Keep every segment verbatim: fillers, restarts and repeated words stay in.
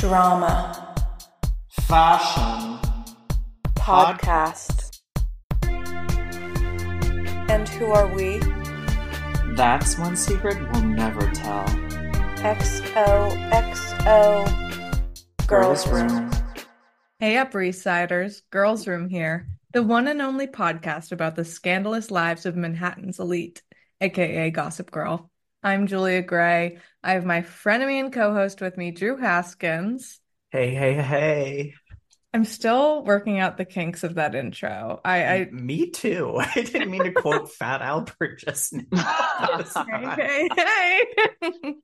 Drama. Fashion. Podcast. And who are we? That's one secret we'll never tell. X O X O. Girls Room. Hey Upper East Siders, Girls Room here. The one and only podcast about the scandalous lives of Manhattan's elite, aka Gossip Girl. I'm Julia Gray. I have my frenemy and co-host with me, Drew Haskins. Hey, hey, hey. I'm still working out the kinks of that intro. I, I... Me too. I didn't mean to quote Fat Albert just now. Hey, hey, hey. you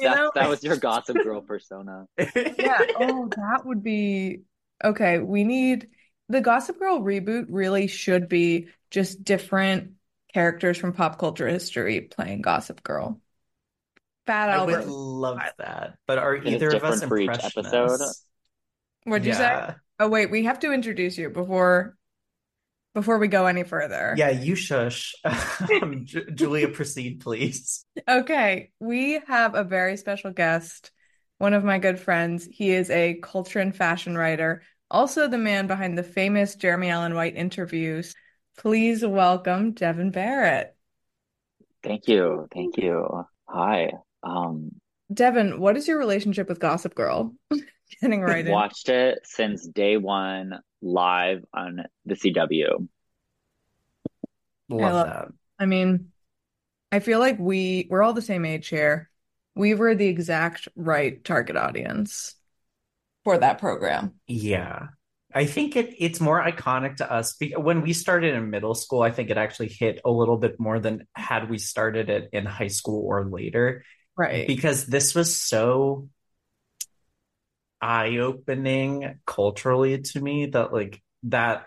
that, know... that was your Gossip Girl persona. Yeah. Oh, that would be... Okay, we need... The Gossip Girl reboot really should be just different characters from pop culture history playing Gossip Girl. Fat Albert. I would love that. But are either of us impressionists? What'd you yeah. say? Oh, wait. We have to introduce you before before we go any further. Yeah, you shush. um, J- Julia, proceed, please. Okay. We have a very special guest, one of my good friends. He is a culture and fashion writer, also the man behind the famous Jeremy Allen White interviews. Please welcome Devin Barrett. Thank you. Thank you. Hi. Um, Devin, what is your relationship with Gossip Girl? Getting right in. Watched it since day one live on the C W. Love, I love that. I mean, I feel like we, we're all the same age here. We were the exact right target audience for that program. Yeah. I think it it's more iconic to us. When we started in middle school, I think it actually hit a little bit more than had we started it in high school or later. Right. Because this was so eye-opening culturally to me that like that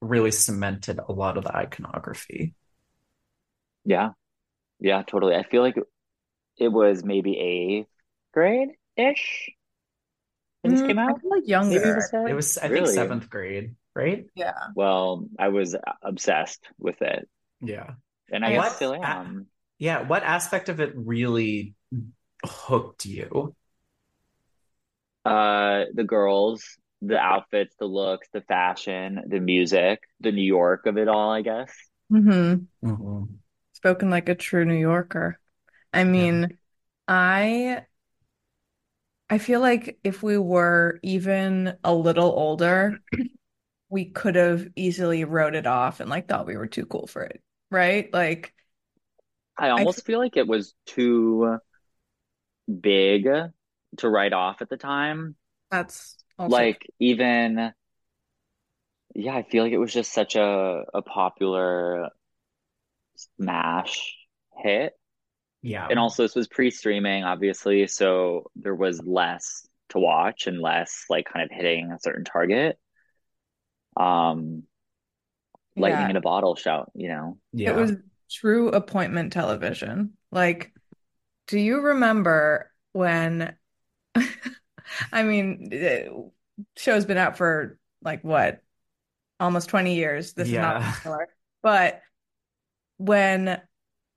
really cemented a lot of the iconography. Yeah. Yeah, totally. I feel like it was maybe eighth grade-ish. When this mm, came out? I feel like younger. It was, I really? think, seventh grade, right? Yeah. Well, I was obsessed with it. Yeah. And I what, still am. Yeah. What aspect of it really hooked you? Uh, the girls, the outfits, the looks, the fashion, the music, the New York of it all, I guess. Mm-hmm. Mm-hmm. Spoken like a true New Yorker. I mean, yeah. I... I feel like if we were even a little older, we could have easily wrote it off and like thought we were too cool for it, right? Like, I almost I... feel like it was too big to write off at the time. That's also... like even, yeah, I feel like it was just such a a popular smash hit. Yeah. And also this was pre-streaming, obviously, so there was less to watch and less like kind of hitting a certain target. Um yeah. Lightning in a bottle shout, you know. Yeah. It was true appointment television. Like, do you remember when I mean, the show's been out for like what? Almost twenty years. This yeah. is not popular. But when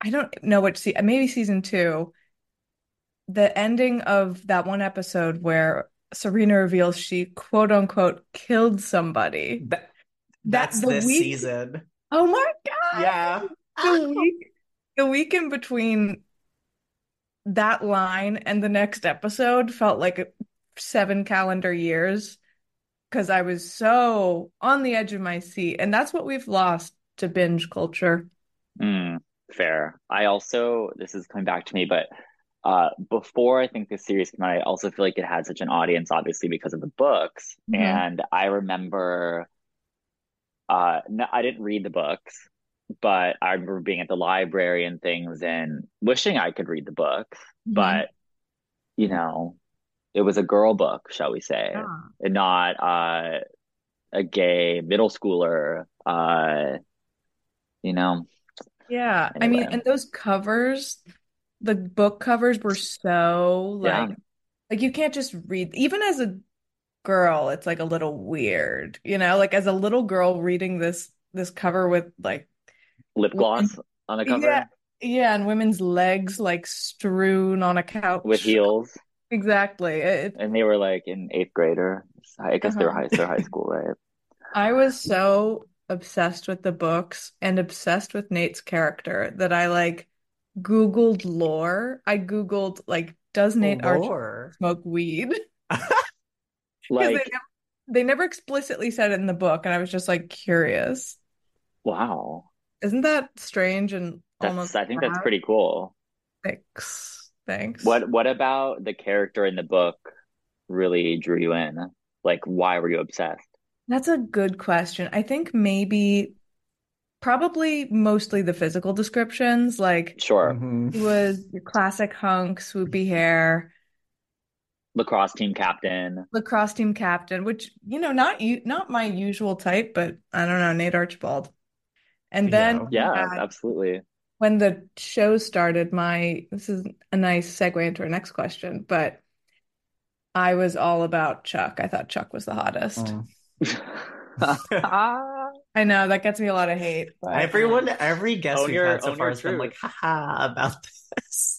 I don't know which season, maybe season two, the ending of that one episode where Serena reveals she, quote unquote, killed somebody. That, that's that, the this week, season. Oh my God. Yeah. The week, the week in between that line and the next episode felt like seven calendar years because I was so on the edge of my seat. And that's what we've lost to binge culture. Mm. Fair. I also, this is coming back to me, but uh, before I think this series came out, I also feel like it had such an audience, obviously, because of the books. Mm-hmm. And I remember, uh, no, I didn't read the books, but I remember being at the library and things and wishing I could read the books. Mm-hmm. But, you know, it was a girl book, shall we say, yeah. and not uh, a gay middle schooler, uh, you know. Yeah, anyway. I mean, and those covers, the book covers were so like, yeah. like you can't just read. Even as a girl, it's like a little weird, you know. Like as a little girl reading this this cover with like lip gloss women, on the cover, yeah, yeah, and women's legs like strewn on a couch with heels, Exactly. It, and they were like in eighth grade, or I guess uh-huh. they were high, they're high school, right? I was so obsessed with the books and obsessed with Nate's character that I like Googled lore. I Googled like, does Nate Archer smoke weed? Like, they never, they never explicitly said it in the book, and I was just like curious. Wow. Isn't that strange? And that's, almost I think loud? That's pretty cool. Thanks. Thanks. What What about the character in the book really drew you in? Like, why were you obsessed? That's a good question. I think maybe, probably mostly the physical descriptions. Like, sure, mm-hmm. He was your classic hunk, swoopy hair, lacrosse team captain, lacrosse team captain. Which, you know, not you, not my usual type, but I don't know, Nate Archibald. And then, yeah, yeah had, absolutely. When the show started, my this is a nice segue into our next question, but I was all about Chuck. I thought Chuck was the hottest. Mm. I know that gets me a lot of hate. But, Everyone, um, every guest we've your, had so far has truth. been like, haha, about this.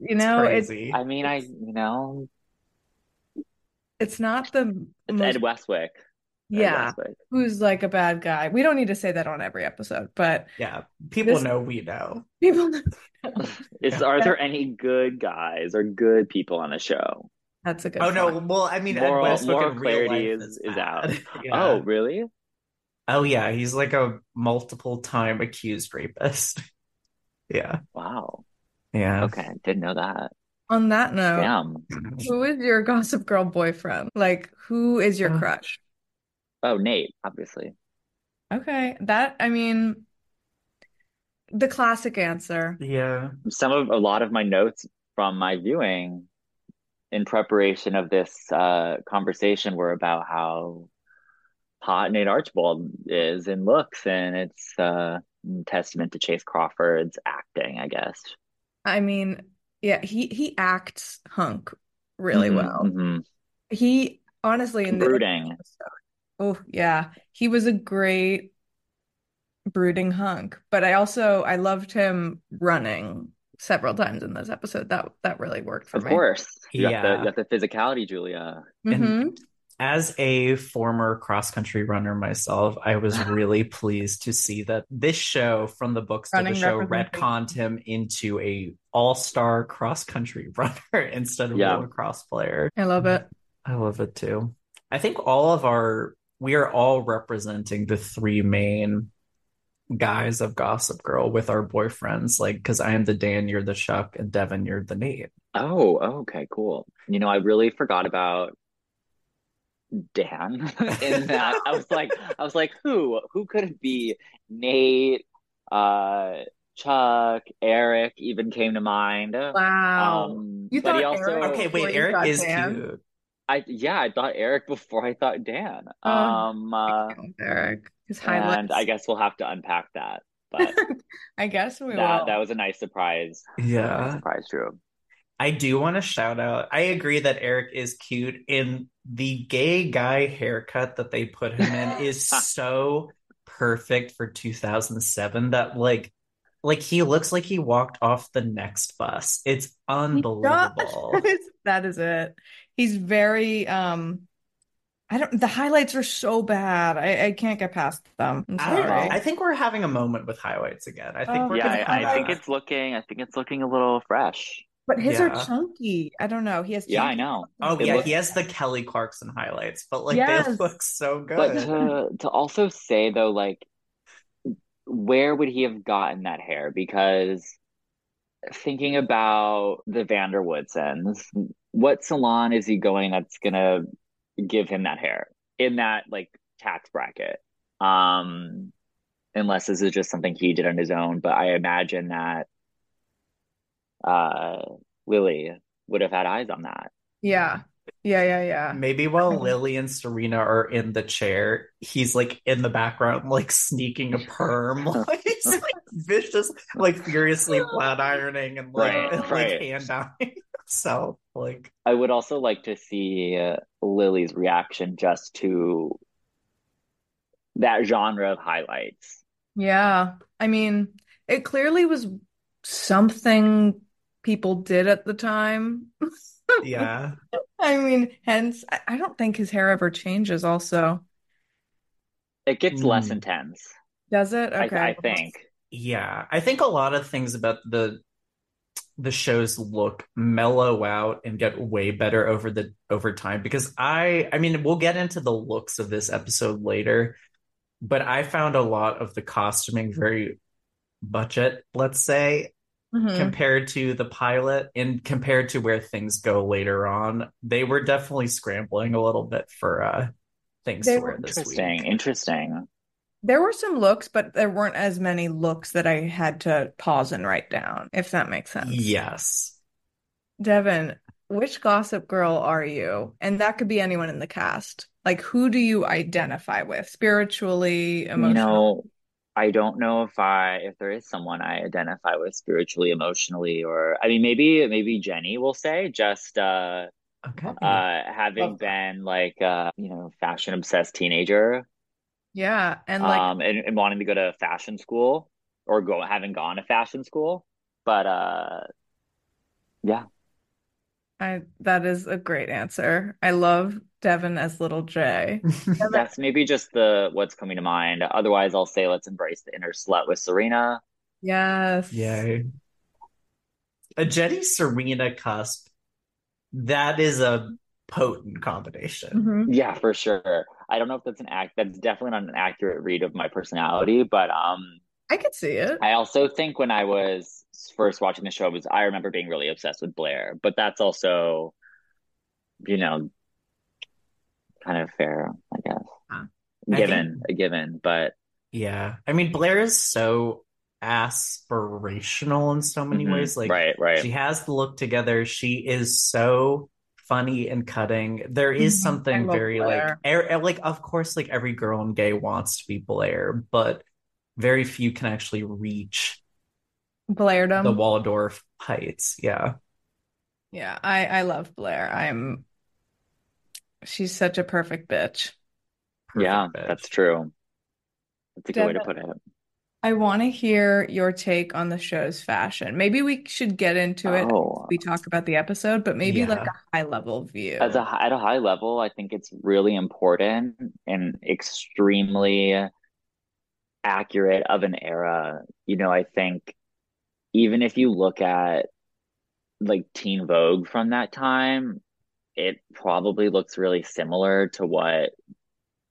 You know, it's, it's I mean, I, you know, it's not the it's most, Ed Westwick. Ed yeah, Westwick. Who's like a bad guy. We don't need to say that on every episode, but yeah, people this, know we know. People know. We know. Is yeah. Are there any good guys or good people on the show? That's a good Oh, point. No. Well, I mean, Ed Westwick in real life is, is out. Yeah. Oh, really? Oh, yeah. He's like a multiple time accused rapist. Yeah. Wow. Yeah. Okay. Didn't know that. On that note, Damn. Who is your Gossip Girl boyfriend? Like, who is your crush? Oh, Nate, obviously. Okay. That, I mean, the classic answer. Yeah. Some of, a lot of my notes from my viewing in preparation of this uh, conversation were about how hot Nate Archibald is in looks, and it's uh, a testament to Chase Crawford's acting, I guess. I mean, yeah, he, he acts hunk really mm-hmm, well. Mm-hmm. He, honestly, in brooding. The oh, yeah. He was a great brooding hunk, but I also, I loved him running several times in this episode. That that really worked for me. Of course. You yeah. got the, the physicality, Julia. Mm-hmm. And as a former cross-country runner myself, I was really pleased to see that this show, from the books to the show, retconned him into a all-star cross-country runner instead of yeah. a lacrosse player. I love it. I love it, too. I think all of our... We are all representing the three main... guys of Gossip Girl with our boyfriends, like, because I am the Dan, you're the Chuck, and Devin, you're the Nate. Oh, okay, cool. You know, I really forgot about Dan in that. I was like, I was like, who, who could it be? Nate, uh, Chuck, Eric even came to mind. Wow, um, you thought he also... Eric? Okay, wait, Eric is Dan? Cute. I yeah, I thought Eric before I thought Dan. Oh, um, uh, Eric. His highlights. And I guess we'll have to unpack that. But I guess we that, will. That was a nice surprise. Yeah. Nice surprise, Drew. I do want to shout out. I agree that Eric is cute, and the gay guy haircut that they put him in is so perfect for two thousand seven that like like he looks like he walked off the next bus. It's unbelievable. That is, that is it. He's very um I don't. The highlights are so bad. I, I can't get past them. I'm sorry. I, I think we're having a moment with highlights again. I think oh, we're. Yeah, I, I think it's looking. I think it's looking a little fresh. But his yeah. are chunky. I don't know. He has. Chunky. Yeah, I know. Oh it yeah, looks- he has the Kelly Clarkson highlights, but like yes. they look so good. But to, to also say though, like, where would he have gotten that hair? Because thinking about the Vanderwoodsons, what salon is he going? That's gonna. Give him that hair in that like tax bracket, um unless this is just something he did on his own. But I imagine that uh Lily would have had eyes on that. Yeah yeah yeah yeah maybe while Lily and Serena are in the chair, he's like in the background like sneaking a perm, like he's like vicious, like furiously flat ironing and like, right, and, right. like hand dyeing. So like I would also like to see uh, Lily's reaction just to that genre of highlights. Yeah, I mean, it clearly was something people did at the time. Yeah. I mean, hence, I don't think his hair ever changes also. It gets mm. less intense. Does it? Okay. I, I think. Yeah. I think a lot of things about the the show's look mellow out and get way better over the over time, because I I mean, we'll get into the looks of this episode later, but I found a lot of the costuming very budget, let's say, mm-hmm. compared to the pilot and compared to where things go later on. They were definitely scrambling a little bit for uh things they to wear this interesting, week. Interesting. There were some looks, but there weren't as many looks that I had to pause and write down, if that makes sense. Yes. Devin, which Gossip Girl are you? And that could be anyone in the cast. Like, who do you identify with? Spiritually, emotionally? No, I don't know if I if there is someone I identify with spiritually, emotionally, or I mean, maybe maybe Jenny will say just uh, okay. uh, having okay. been like uh, you know, fashion obsessed teenager. Yeah, and like um, and, and wanting to go to fashion school or go having gone to fashion school, but uh, yeah, I that is a great answer. I love Devin as little J. That's maybe just the what's coming to mind. Otherwise, I'll say let's embrace the inner slut with Serena. Yes, yeah, a Jenny Serena cusp. That is a potent combination. Mm-hmm. Yeah, for sure. I don't know if that's an act. That's definitely not an accurate read of my personality, but um, I could see it. I also think when I was first watching the show, was I remember being really obsessed with Blair, but that's also, you know, kind of fair, I guess. Huh. I given, think, a given, but yeah, I mean, Blair is so aspirational in so many mm-hmm. ways. Like, right, right. She has the look together. She is so funny and cutting. There is something very Blair. like er, like of course, like every girl and gay wants to be Blair, but very few can actually reach Blairdom, the Waldorf heights. Yeah, yeah. I I love Blair. I'm. She's such a perfect bitch. Perfect yeah, bitch. That's true. That's a good Devin, way to put it. I want to hear your take on the show's fashion. Maybe we should get into it oh. as we talk about the episode, but maybe yeah. like a high level view. As a, at a high level, I think it's really important and extremely accurate of an era. You know, I think even if you look at like Teen Vogue from that time, it probably looks really similar to what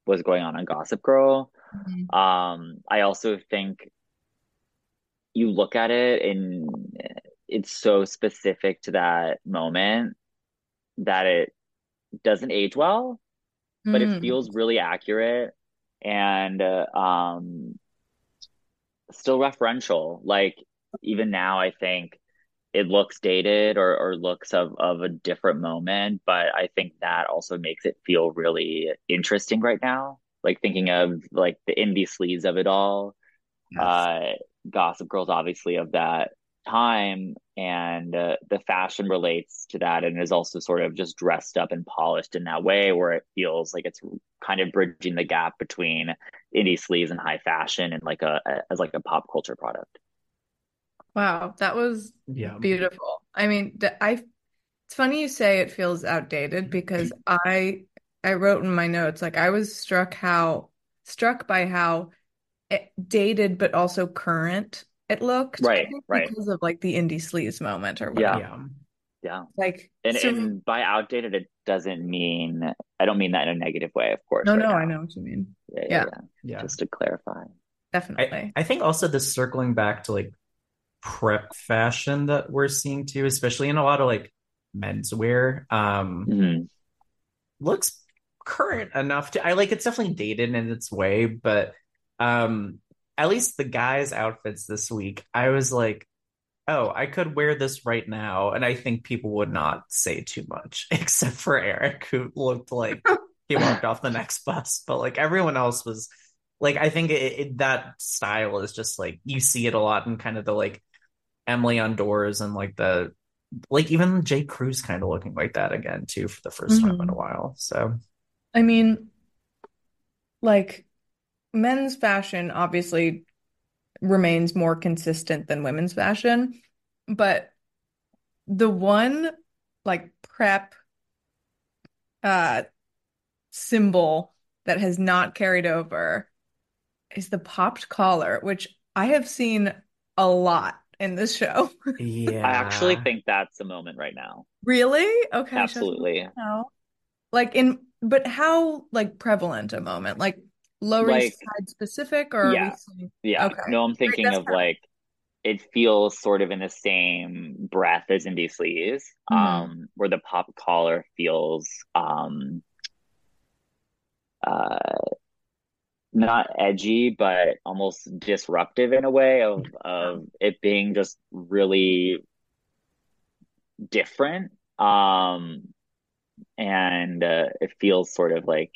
was going on on Gossip Girl. Mm-hmm. Um, I also think you look at it and it's so specific to that moment that it doesn't age well, mm-hmm. but it feels really accurate and uh, um, still referential. Like even now, I think it looks dated or, or looks of, of a different moment, but I think that also makes it feel really interesting right now. Like thinking of like the indie sleaze of it all, yes. uh, Gossip Girl's obviously of that time, and uh, the fashion relates to that, and is also sort of just dressed up and polished in that way, where it feels like it's kind of bridging the gap between indie sleaze and high fashion, and like a, a as like a pop culture product. Wow, that was yeah. beautiful. I mean, I. It's funny you say it feels outdated because I. I wrote in my notes, like I was struck how struck by how it dated, but also current it looked. Right, right. Because of like the indie sleaze moment or whatever. Yeah, yeah. Like, and, so, and by outdated, it doesn't mean, I don't mean that in a negative way, of course. No, right no, now. I know what you mean. Yeah yeah, yeah, yeah, yeah. Just to clarify. Definitely. I, I think also the circling back to like prep fashion that we're seeing too, especially in a lot of like menswear, um, mm-hmm. looks current enough to I like it's definitely dated in its way, but um at least the guys' outfits this week, I was like, oh, I could wear this right now, and I think people would not say too much, except for Eric, who looked like he walked off the next bus. But like everyone else was like, I think it, it, that style is just like you see it a lot in kind of the like Emily on Doors and like the like even J. Crew's kind of looking like that again too for the first mm-hmm. time in a while. So I mean, like, men's fashion obviously remains more consistent than women's fashion, but the one like prep uh symbol that has not carried over is the popped collar, which I have seen a lot in this show. Yeah. I actually think that's the moment right now. Really? Okay. Absolutely. Like in, but how like prevalent a moment? Like Lower like, East Side specific or? Yeah. Seeing... Yeah. Okay. No, I'm thinking right, of how... like, it feels sort of in the same breath as Indie Sleeves, mm-hmm. um, where the pop collar feels um, uh, not edgy, but almost disruptive in a way of of it being just really different. Um, and uh, it feels sort of like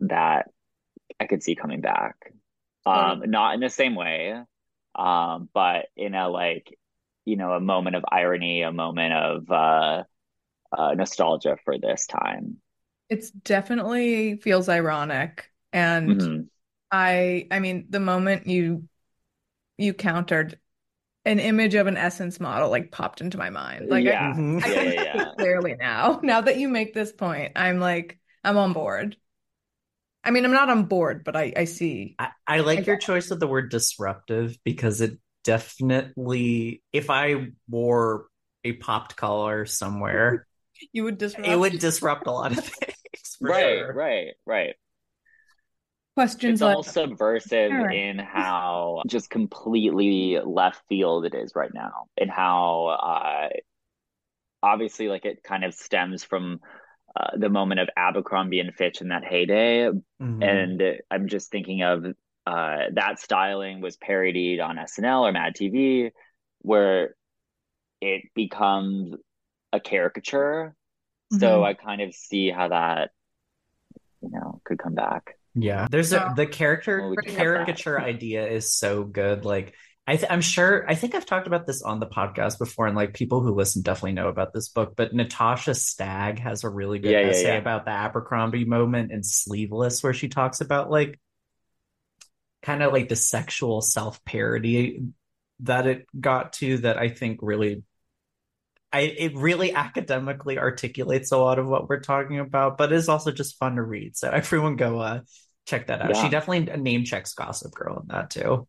that I could see coming back. Um, mm-hmm. Not in the same way. Um, but in a, like, you know, a moment of irony, a moment of uh, uh, nostalgia for this time. It's definitely feels ironic. And mm-hmm. I, I mean, the moment you, you countered an image of an Essence model, like popped into my mind. Like, yeah. I, mm-hmm. I, yeah, I yeah, yeah. Clearly now, now that you make this point, I'm like, I'm on board. I mean, I'm not on board, but I, I see. I, I like I your choice of the word disruptive, because it definitely, if I wore a popped collar somewhere, you would disrupt. It would disrupt a lot of things. Right, sure. right, right. Questions. It's all subversive right. in how just completely left field it is right now, and how uh, obviously, like, it kind of stems from. Uh, the moment of Abercrombie and Fitch in that heyday. Mm-hmm. And I'm just thinking of uh, that styling was parodied on S N L or Mad T V, where it becomes a caricature. Mm-hmm. So I kind of see how that, you know, could come back. Yeah. There's a, the character caricature idea is so good. Like, I th- I'm sure, I think I've talked about this on the podcast before, and like people who listen definitely know about this book, but Natasha Stagg has a really good yeah, essay yeah, yeah. about the Abercrombie moment in Sleeveless, where she talks about like kind of like the sexual self-parody that it got to, that I think really, I it really academically articulates a lot of what we're talking about, but is also just fun to read. So everyone go uh, check that out. Yeah. She definitely name checks Gossip Girl in that too.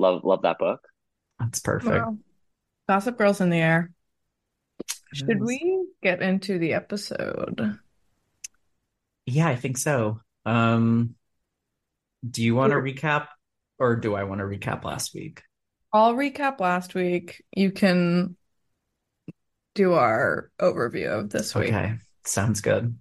Love love that book. That's perfect. Wow. Gossip Girl's in the air. Should we get into the episode? Yeah, I think so. Um, do you want to recap, or do I want to recap last week? I'll recap last week. You can do our overview of this week. Okay, sounds good.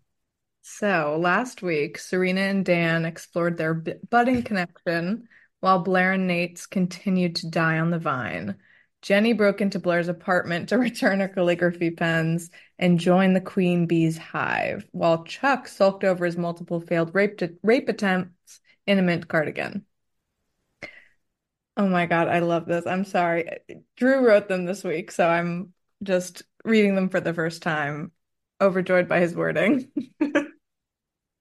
So last week, Serena and Dan explored their budding connection while Blair and Nate's continued to die on the vine. Jenny broke into Blair's apartment to return her calligraphy pens and join the queen bee's hive, while Chuck sulked over his multiple failed rape, to- rape attempts in a mint cardigan. Oh my God, I love this. I'm sorry. Drew wrote them this week, so I'm just reading them for the first time, overjoyed by his wording.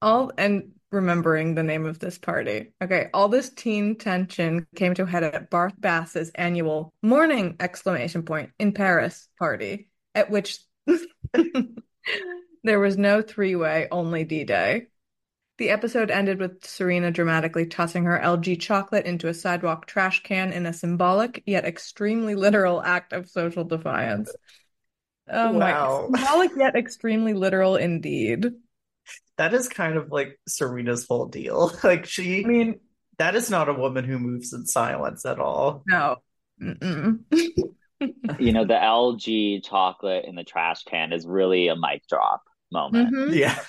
All and... remembering the name of this party. Okay, all this teen tension came to a head at Barth Bass's annual morning exclamation point in Paris party, at which there was no three-way, only D-Day. The episode ended with Serena dramatically tossing her L G chocolate into a sidewalk trash can in a symbolic yet extremely literal act of social defiance. Oh wow. My, symbolic yet extremely literal indeed. That is kind of like Serena's whole deal. Like she, I mean, that is not a woman who moves in silence at all. No. You know, the L G chocolate in the trash can is really a mic drop moment. Mm-hmm. Yeah.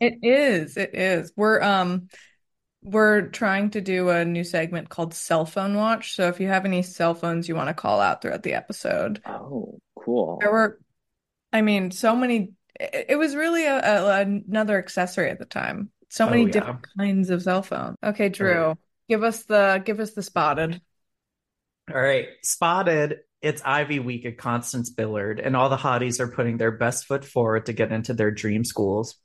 It is. It is. We're, um, we're trying to do a new segment called Cell Phone Watch. So if you have any cell phones you want to call out throughout the episode. Oh, cool. There were, I mean, so many. It was really a, a, another accessory at the time. So many oh, yeah. different kinds of cell phone. Okay, Drew, right. give us the give us the spotted. All right, spotted. It's Ivy Week at Constance Billard, and all the hotties are putting their best foot forward to get into their dream schools.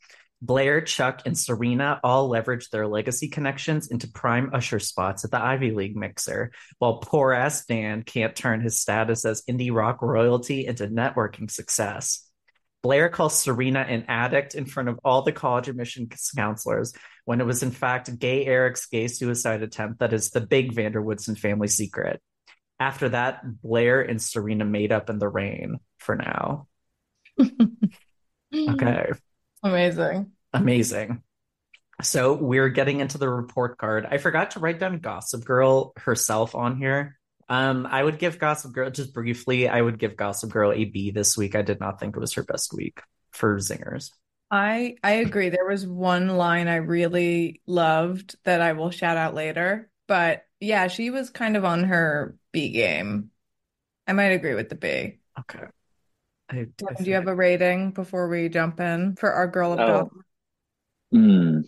Blair, Chuck, and Serena all leverage their legacy connections into prime usher spots at the Ivy League mixer, while poor-ass Dan can't turn his status as indie rock royalty into networking success. Blair calls Serena an addict in front of all the college admission counselors, when it was in fact gay Eric's gay suicide attempt that is the big Vanderwoodson family secret. After that, Blair and Serena made up in the rain for now. Okay. Amazing. Amazing. So we're getting into the report card. I forgot to write down Gossip Girl herself on here. Um, I would give Gossip Girl, just briefly, I would give Gossip Girl a B this week. I did not think it was her best week for zingers. I, I agree. There was one line I really loved that I will shout out later. But yeah, she was kind of on her B game. I might agree with the B. Okay. I, I Do you have a rating before we jump in for our girl of God? Oh. Mm.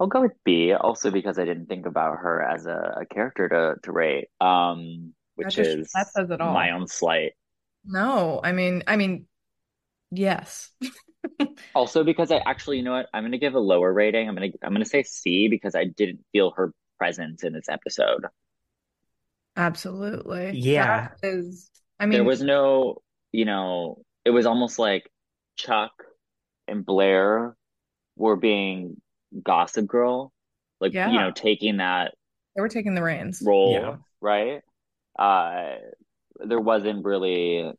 I'll go with B, also because I didn't think about her as a, a character to, to rate, um, which just, is that says it all. My own slight. No, I mean, I mean, yes. Also because I actually, you know what, I'm going to give a lower rating. I'm going to I'm going to say C because I didn't feel her presence in this episode. Absolutely. Yeah. That is, I mean, there was no, you know, it was almost like Chuck and Blair were being Gossip Girl, like, yeah. you know, taking that they were taking the reins role, yeah. right? Uh, there wasn't really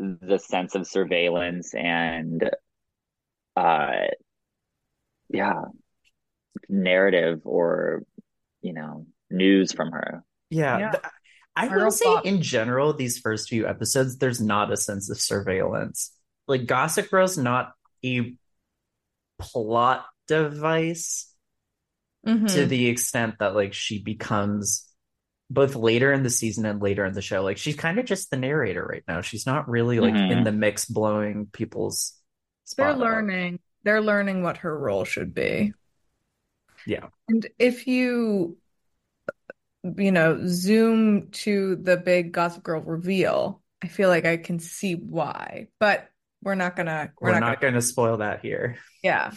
the sense of surveillance and, uh, yeah, narrative or you know news from her. Yeah, yeah. Th- I Our will say thought- in general, these first few episodes, there's not a sense of surveillance. Like Gossip Girl's not a plot device mm-hmm. to the extent that like she becomes both later in the season and later in the show. Like she's kind of just the narrator right now. She's not really like mm-hmm. in the mix blowing people's spotlight. They're learning. They're learning what her role should be. Yeah. And if you you know zoom to the big Gossip Girl reveal, I feel like I can see why. But We're not gonna. We're, we're not, not gonna, gonna spoil that here. Yeah,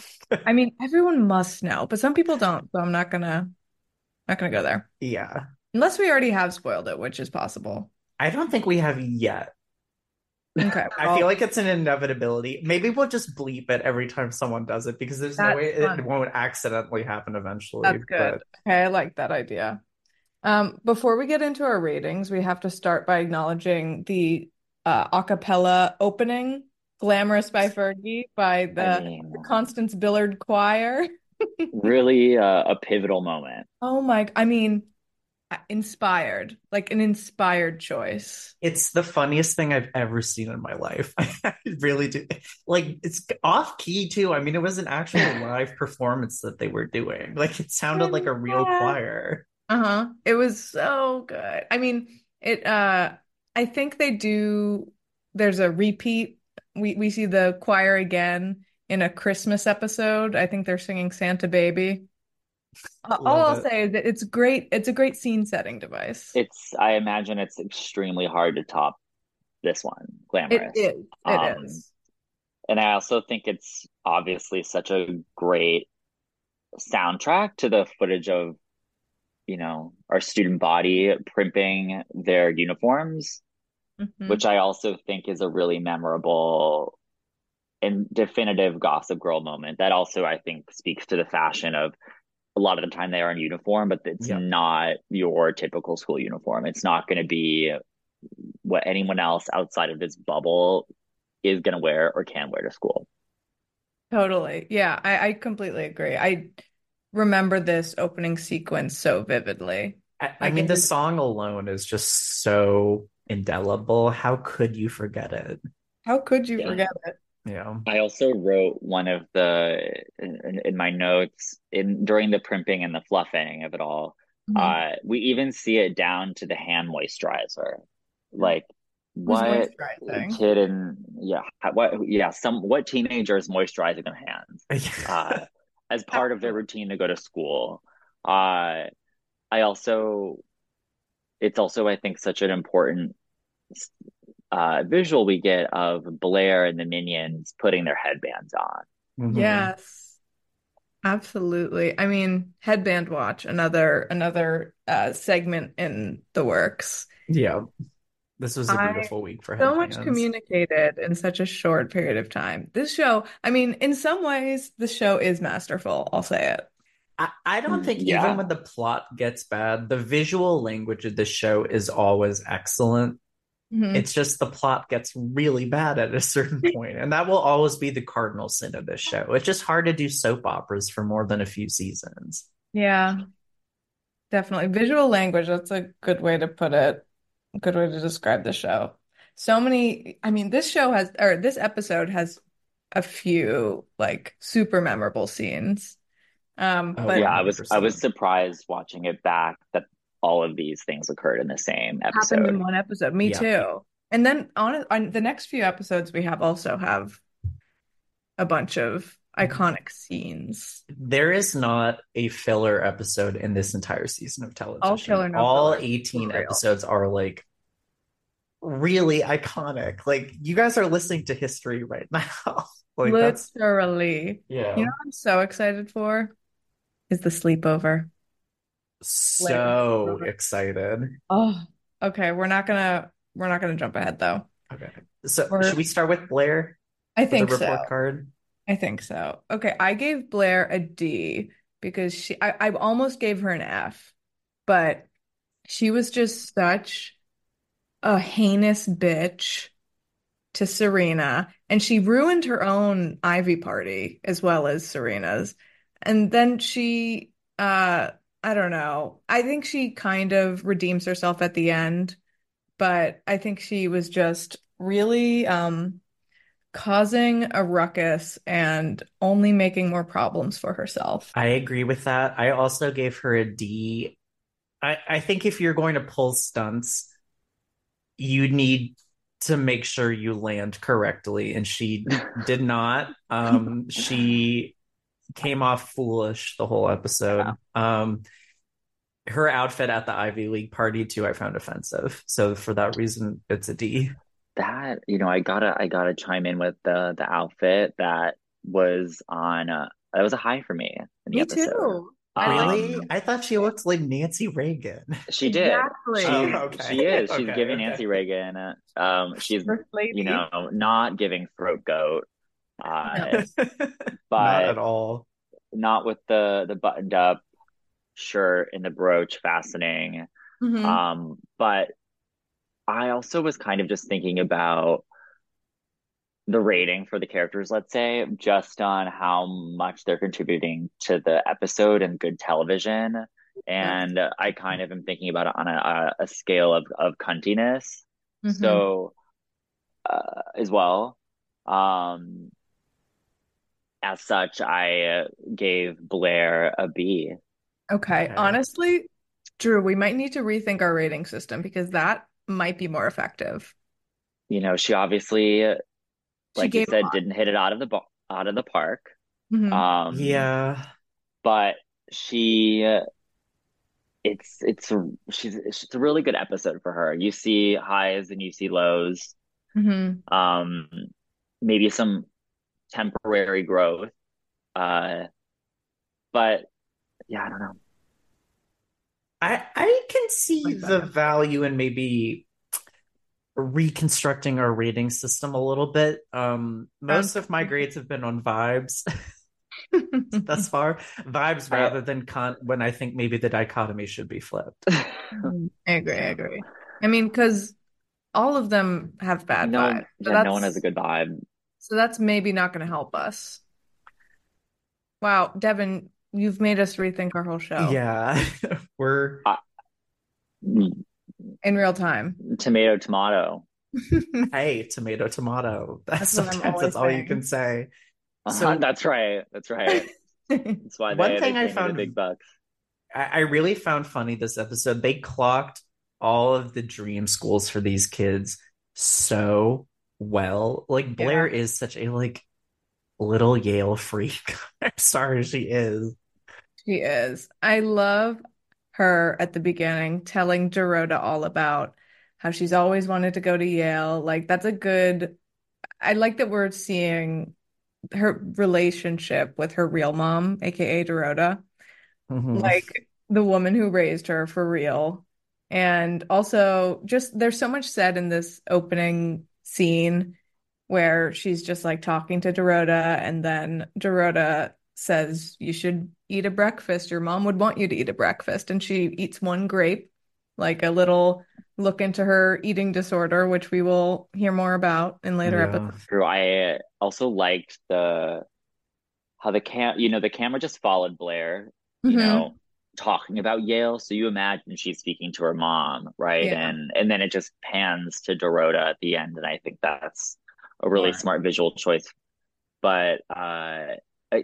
I mean, everyone must know, but some people don't. So I'm not gonna, not gonna go there. Yeah, unless we already have spoiled it, which is possible. I don't think we have yet. Okay, well, I feel like it's an inevitability. Maybe we'll just bleep it every time someone does it because there's no way fun. It won't accidentally happen eventually. That's good. But... Okay, I like that idea. Um, before we get into our ratings, we have to start by acknowledging the uh, a cappella opening. Glamorous by Fergie, by the, I mean, the Constance Billard choir. Really uh, a pivotal moment. Oh my, I mean, inspired, like an inspired choice. It's the funniest thing I've ever seen in my life. I really do. Like, it's off key too. I mean, it was an actual live performance that they were doing. Like, it sounded like a real yeah. choir. Uh-huh. It was so good. I mean, it, uh, I think they do, there's a repeat. We we see the choir again in a Christmas episode. I think they're singing Santa Baby. Uh, all I'll it. say is that it's great. It's a great scene setting device. It's I imagine it's extremely hard to top this one, Glamorous. It is. It um, is. And I also think it's obviously such a great soundtrack to the footage of, you know, our student body primping their uniforms. Mm-hmm. Which I also think is a really memorable and definitive Gossip Girl moment that also I think speaks to the fashion of a lot of the time they are in uniform, but it's yeah. not your typical school uniform. It's not going to be what anyone else outside of this bubble is going to wear or can wear to school. Totally. Yeah, I, I completely agree. I remember this opening sequence so vividly. I, I mean, the just... song alone is just so... indelible. How could you forget it? How could you yeah. forget it? Yeah. I also wrote one of the in, in my notes in during the primping and the fluffing of it all. Mm-hmm. Uh, we even see it down to the hand moisturizer. Like what kid and yeah, what yeah some what teenager is moisturizing their hands uh, as part of their routine to go to school. Uh, I also. It's also, I think, such an important uh, visual we get of Blair and the minions putting their headbands on. Mm-hmm. Yes, absolutely. I mean, headband watch, another another uh, segment in the works. Yeah. This was a beautiful I, week for him. So much fans. Communicated in such a short period of time. This show, I mean, in some ways, the show is masterful. I'll say it. I, I don't think yeah. even when the plot gets bad, the visual language of the show is always excellent. Mm-hmm. It's just the plot gets really bad at a certain point, and that will always be the cardinal sin of this show. It's just hard to do soap operas for more than a few seasons. Yeah, definitely. Visual language, that's a good way to put it. Good way to describe the show. So many, I mean, this show has, or this episode has a few like super memorable scenes. Um, oh, but yeah, I was, I was surprised watching it back that all of these things occurred in the same episode. Happened in one episode. Me yeah. too. And then on, on the next few episodes, we have also have a bunch of iconic scenes. There is not a filler episode in this entire season of television. All filler, no all filler. eighteen episodes are like really iconic. Like, you guys are listening to history right now. Like, literally. Yeah. You know what I'm so excited for? Is the sleepover. So Blair. excited. Oh, okay. We're not gonna we're not gonna jump ahead though. Okay. So we're... should we start with Blair? I think with the report so. Card? I think so. Okay, I gave Blair a D because she, I, I almost gave her an F, but she was just such a heinous bitch to Serena, and she ruined her own Ivy party as well as Serena's. And then she, uh, I don't know, I think she kind of redeems herself at the end, but I think she was just really... Um, causing a ruckus and only making more problems for herself. I agree with that. I also gave her a D. I, I think if you're going to pull stunts, you need to make sure you land correctly, and she did not. Um, she came off foolish the whole episode. Wow. Um, her outfit at the Ivy League party too, I found offensive. So for that reason, it's a D. That, you know, I gotta I gotta chime in with the the outfit that was on uh that was a high for me in the me episode. Too. Um, really? I thought she looked like Nancy Reagan. She did. Exactly. She, oh, okay. she is. She's okay, giving okay. Nancy Reagan. Um she's you know, not giving throat goat. Uh no. But not at all. Not with the, the buttoned up shirt and the brooch fastening. Mm-hmm. Um but I also was kind of just thinking about the rating for the characters, let's say, just on how much they're contributing to the episode and good television. And I kind of am thinking about it on a, a scale of, of cuntiness. Mm-hmm. So uh, as well, um, as such, I gave Blair a B. Okay. Uh, Honestly, Drew, we might need to rethink our rating system because that might be more effective. You know, she obviously, like you said, didn't hit it out of the bo- out of the park. Mm-hmm. Um, yeah, but she, it's it's she's it's a really good episode for her. You see highs and you see lows. Mm-hmm. Um, maybe some temporary growth. Uh, but yeah, I don't know. I, I can see like the value in maybe reconstructing our rating system a little bit. Um, most of my grades have been on vibes thus far. Vibes rather than con- when I think maybe the dichotomy should be flipped. I agree, I agree. I mean, because all of them have bad no, vibes. So yeah, no one has a good vibe. So that's maybe not going to help us. Wow, Devin... You've made us rethink our whole show. Yeah, we're uh, in real time. Tomato, tomato. Hey, tomato, tomato. That's, that's sometimes that's saying. All you can say. Uh-huh, so that's right. That's right. That's why. They, one thing they I found the big bucks. I, I really found funny this episode. They clocked all of the dream schools for these kids so well. Like Blair yeah. is such a like. Little Yale freak. I'm sorry, she is. She is. I love her at the beginning telling Dorota all about how she's always wanted to go to Yale. Like, that's a good... I like that we're seeing her relationship with her real mom, a k a. Dorota. Mm-hmm. Like, the woman who raised her for real. And also just there's so much said in this opening scene where she's just like talking to Dorota, and then Dorota says, you should eat a breakfast. Your mom would want you to eat a breakfast. And she eats one grape, like a little look into her eating disorder, which we will hear more about in later yeah. episodes. True. I also liked the how the cam, you know, the camera just followed Blair, you mm-hmm. know, talking about Yale. So you imagine she's speaking to her mom, right? Yeah. And and then it just pans to Dorota at the end, and I think that's a really yeah. smart visual choice. But uh,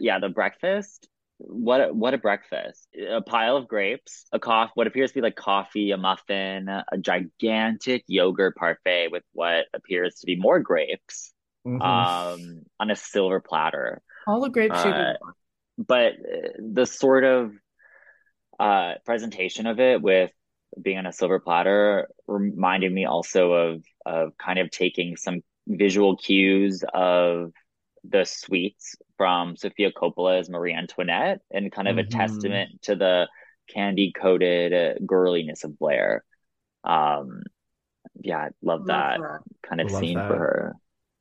yeah, the breakfast. What a, what a breakfast. A pile of grapes, a coffee, what appears to be like coffee, a muffin, a gigantic yogurt parfait with what appears to be more grapes mm-hmm. um, on a silver platter. All the grapes uh, you want. But the sort of uh, presentation of it with being on a silver platter reminded me also of, of kind of taking some visual cues of the sweets from Sofia Coppola's Marie Antoinette, and kind of mm-hmm. a testament to the candy-coated uh, girliness of Blair. Um, yeah, love, love that, that kind of love scene that. For her.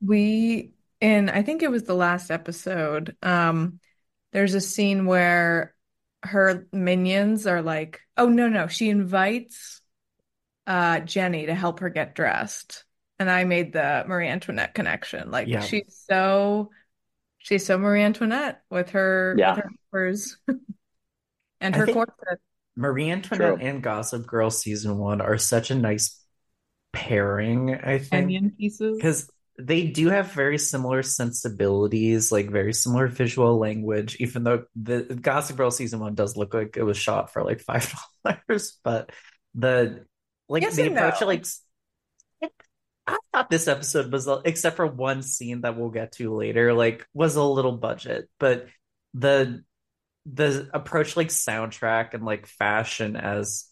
We, and I think it was the last episode, um, there's a scene where her minions are like, oh, no, no, she invites uh, Jenny to help her get dressed. And I made the Marie Antoinette connection. Like, yeah. she's so... She's so Marie Antoinette with her, yeah. with her numbers and her corset. Marie Antoinette True. And Gossip Girl season one are such a nice pairing, I think. Onion pieces. Because they do have very similar sensibilities, like very similar visual language, even though the Gossip Girl season one does look like it was shot for like five dollars. But the, like, yes, the approach no. like... I thought this episode was, except for one scene that we'll get to later, like was a little budget, but the the approach like soundtrack and like fashion as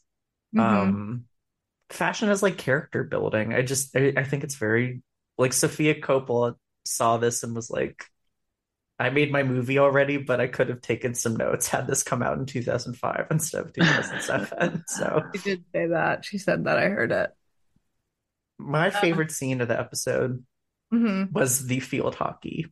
mm-hmm. um fashion as like character building, I just I, I think it's very like Sofia Coppola saw this and was like, I made my movie already, but I could have taken some notes had this come out in two thousand five instead of two thousand seven. So she did say that, she said that, I heard it. My favorite scene of the episode mm-hmm. was the field hockey.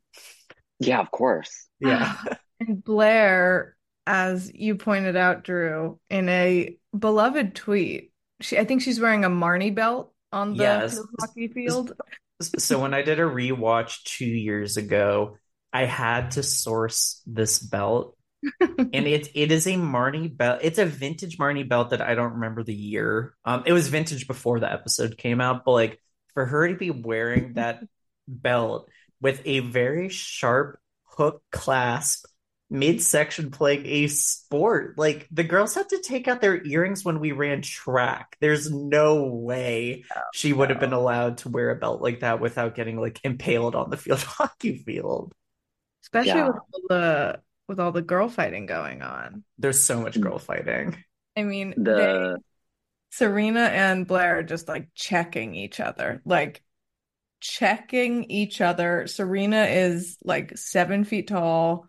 Yeah, of course. Yeah. And Blair, as you pointed out, Drew, in a beloved tweet, she, I think she's wearing a Marni belt on the yes. field hockey field. So when I did a rewatch two years ago, I had to source this belt. And it it is a Marni belt. It's a vintage Marni belt that I don't remember the year. Um, it was vintage before the episode came out, but like for her to be wearing that belt with a very sharp hook clasp midsection playing a sport. Like the girls had to take out their earrings when we ran track. There's no way oh, she would no. have been allowed to wear a belt like that without getting like impaled on the field hockey field. Especially yeah. with the With all the girl fighting going on. There's so much girl fighting. I mean, the... they, Serena and Blair are just like checking each other. Like checking each other. Serena is like seven feet tall.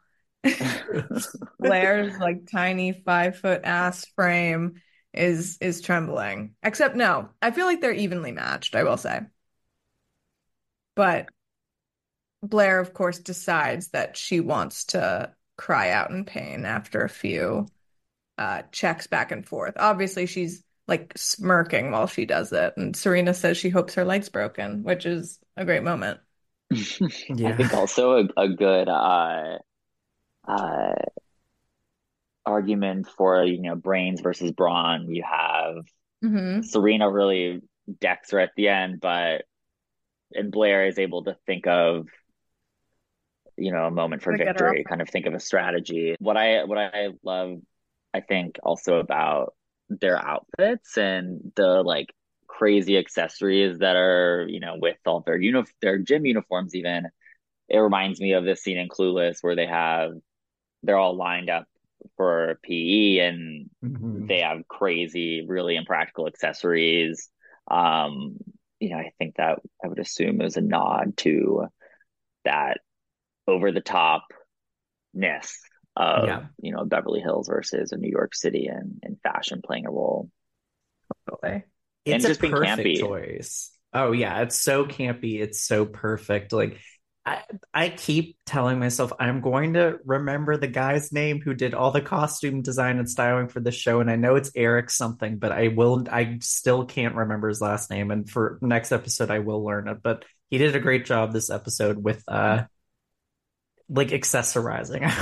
Blair's like tiny five foot ass frame is is trembling. Except no, I feel like they're evenly matched, I will say. But Blair, of course, decides that she wants to cry out in pain after a few uh checks back and forth. Obviously she's like smirking while she does it, and Serena says she hopes her leg's broken, which is a great moment. Yeah. I think also a, a good uh uh argument for, you know, brains versus brawn. You have mm-hmm. Serena really decks her at the end, but and Blair is able to think of, you know, a moment for victory, kind of think of a strategy. What I what I love, I think, also about their outfits and the like crazy accessories that are, you know, with all their uni- their gym uniforms even. It reminds me of this scene in Clueless where they have, they're all lined up for P E and mm-hmm. they have crazy, really impractical accessories. Um, you know, I think that I would assume is a nod to that over the topness of yeah. you know, Beverly Hills versus a New York City, and, and fashion playing a role. toy. It's and just a being perfect campy. Choice. Oh yeah, it's so campy. It's so perfect. Like I, I keep telling myself I'm going to remember the guy's name who did all the costume design and styling for this show, and I know it's Eric something, but I will. I still can't remember his last name, and for next episode I will learn it. But he did a great job this episode with uh, like accessorizing,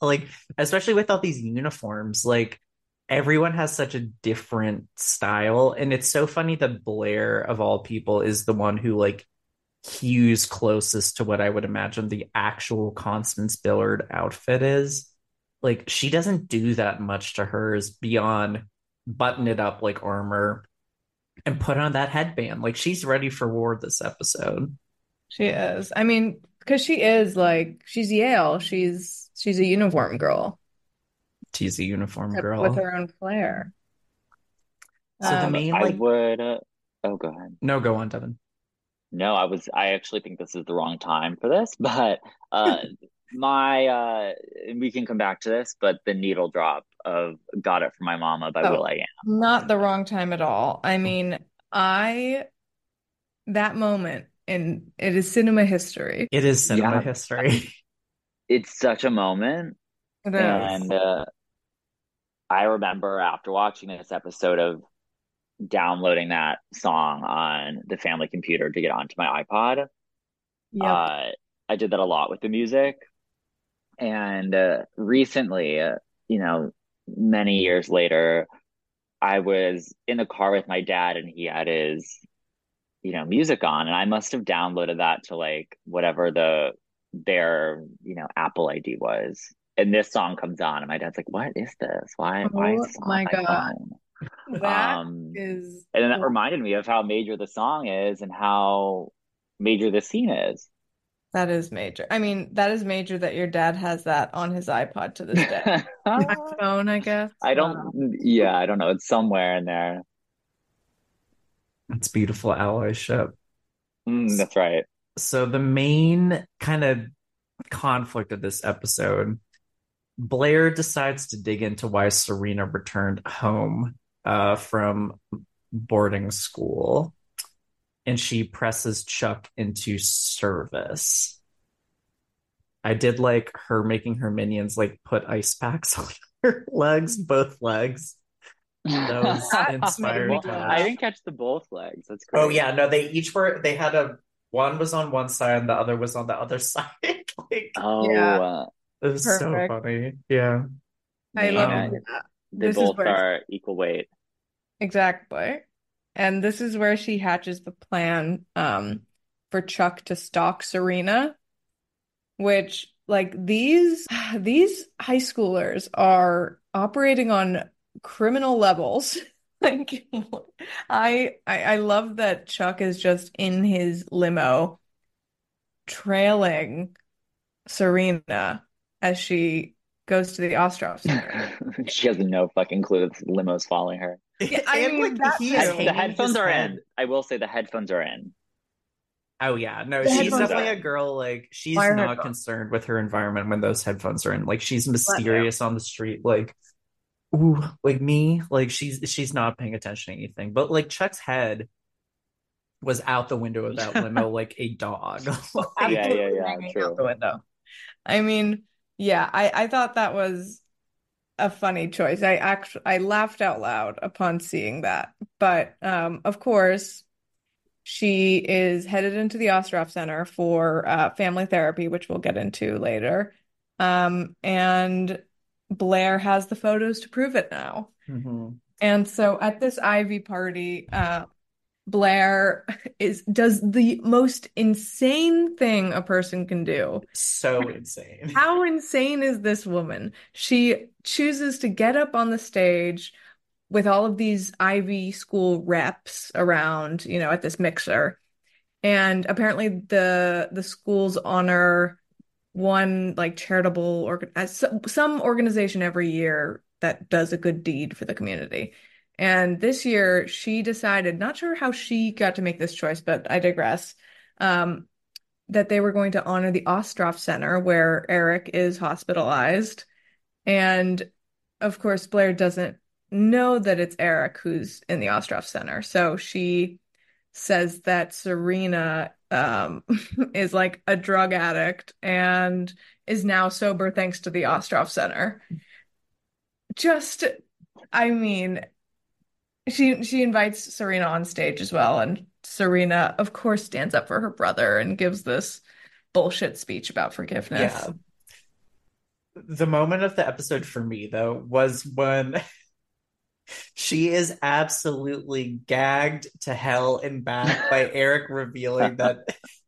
like especially with all these uniforms, like. Everyone has such a different style, and it's so funny that Blair of all people is the one who like cues closest to what I would imagine the actual Constance Billard outfit is. Like she doesn't do that much to hers beyond button it up like armor and put on that headband. Like she's ready for war this episode. She is. I mean, because she is like she's Yale. She's she's a uniform girl. She's a uniform girl with her own flair. So um, the main, like, I would. Uh, oh, go ahead. No, go on, Devin. No, I was. I actually think this is the wrong time for this, but uh, my. Uh, we can come back to this, but the needle drop of "Got It From My Mama" by oh, Will.i.am. Not the wrong time at all. I mean, I. That moment, and it is cinema history. It is cinema yeah. history. It's such a moment. And uh, I remember after watching this episode of downloading that song on the family computer to get onto my iPod. Yep. Uh, I did that a lot with the music. And uh, recently, uh, you know, many years later, I was in the car with my dad and he had his, you know, music on. And I must have downloaded that to like whatever the their, you know, Apple I D was. And this song comes on, and my dad's like, "What is this? Why? Why is this on my god? Phone?" That um, is, and then that reminded me of how major the song is, and how major the scene is. That is major. I mean, that is major that your dad has that on his iPod to this day. Phone, I guess. I don't. Wow. Yeah, I don't know. It's somewhere in there. It's beautiful allyship. Mm, that's right. So, so the main kind of conflict of this episode. Blair decides to dig into why Serena returned home uh, from boarding school, and she presses Chuck into service. I did like her making her minions like put ice packs on her legs, both legs. That was inspiring. I didn't catch the both legs. That's crazy. Oh yeah, no, they each were. They had a one was on one side, and the other was on the other side. like, oh. Yeah. Uh... It was perfect. So funny. Yeah. I love um, it. They this both are equal weight. Exactly. And this is where she hatches the plan um, for Chuck to stalk Serena, which, like, these these high schoolers are operating on criminal levels. Like, I, I I love that Chuck is just in his limo trailing Serena as she goes to the Ostroff Center. She has no fucking clue that the limo's following her. Yeah, I mean, like that, the, the headphones are in. I will say the headphones are in. Oh, yeah. No, the she's definitely a girl. Like, she's Fire not headphones. Concerned with her environment when those headphones are in. Like, she's mysterious on the street. Like, ooh, like me. Like, she's she's not paying attention to anything. But, like, Chuck's head was out the window of that limo like a dog. like, yeah, yeah, yeah. True. Out the window. I mean, yeah, I, I thought that was a funny choice. I actually I laughed out loud upon seeing that. But um, of course, she is headed into the Ostroff Center for uh, family therapy, which we'll get into later. Um, and Blair has the photos to prove it now. Mm-hmm. And so at this Ivy party, uh, Blair is does the most insane thing a person can do. So insane. How insane is this woman? She chooses to get up on the stage with all of these Ivy school reps around, you know, at this mixer. And apparently the the schools honor one like charitable or some organization every year that does a good deed for the community. And this year she decided, not sure how she got to make this choice, but I digress, um, that they were going to honor the Ostroff Center where Eric is hospitalized. And of course, Blair doesn't know that it's Eric who's in the Ostroff Center. So she says that Serena um, is like a drug addict and is now sober thanks to the Ostroff Center. Just, I mean, she she invites Serena on stage as well, and Serena, of course, stands up for her brother and gives this bullshit speech about forgiveness. Yeah. The moment of the episode for me, though, was when she is absolutely gagged to hell and back by Eric revealing that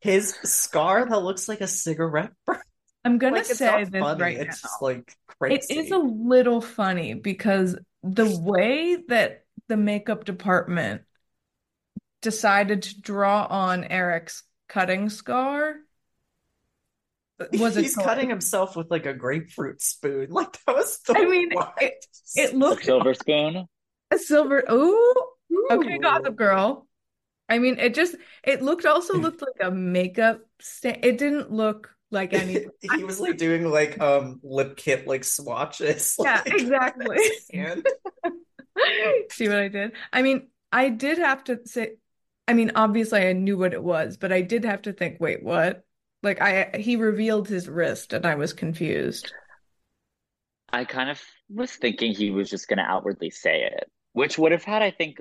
his scar that looks like a cigarette burn. I'm going like, to say this funny. Right it's now. It's just like crazy. It is a little funny because the way that the makeup department decided to draw on Eric's cutting scar was he's toy. Cutting himself with like a grapefruit spoon. Like that was the I mean it, it looked a silver spoon. A silver ooh. Ooh. Okay, Gossip Girl. I mean it just it looked also looked like a makeup st- it didn't look like anything. He was like doing like um lip kit like swatches. Yeah, like, exactly. See what I did? I mean, I did have to say I mean, obviously I knew what it was, but I did have to think, wait, what? Like, I, he revealed his wrist, and I was confused. I kind of was thinking he was just going to outwardly say it, which would have had, I think,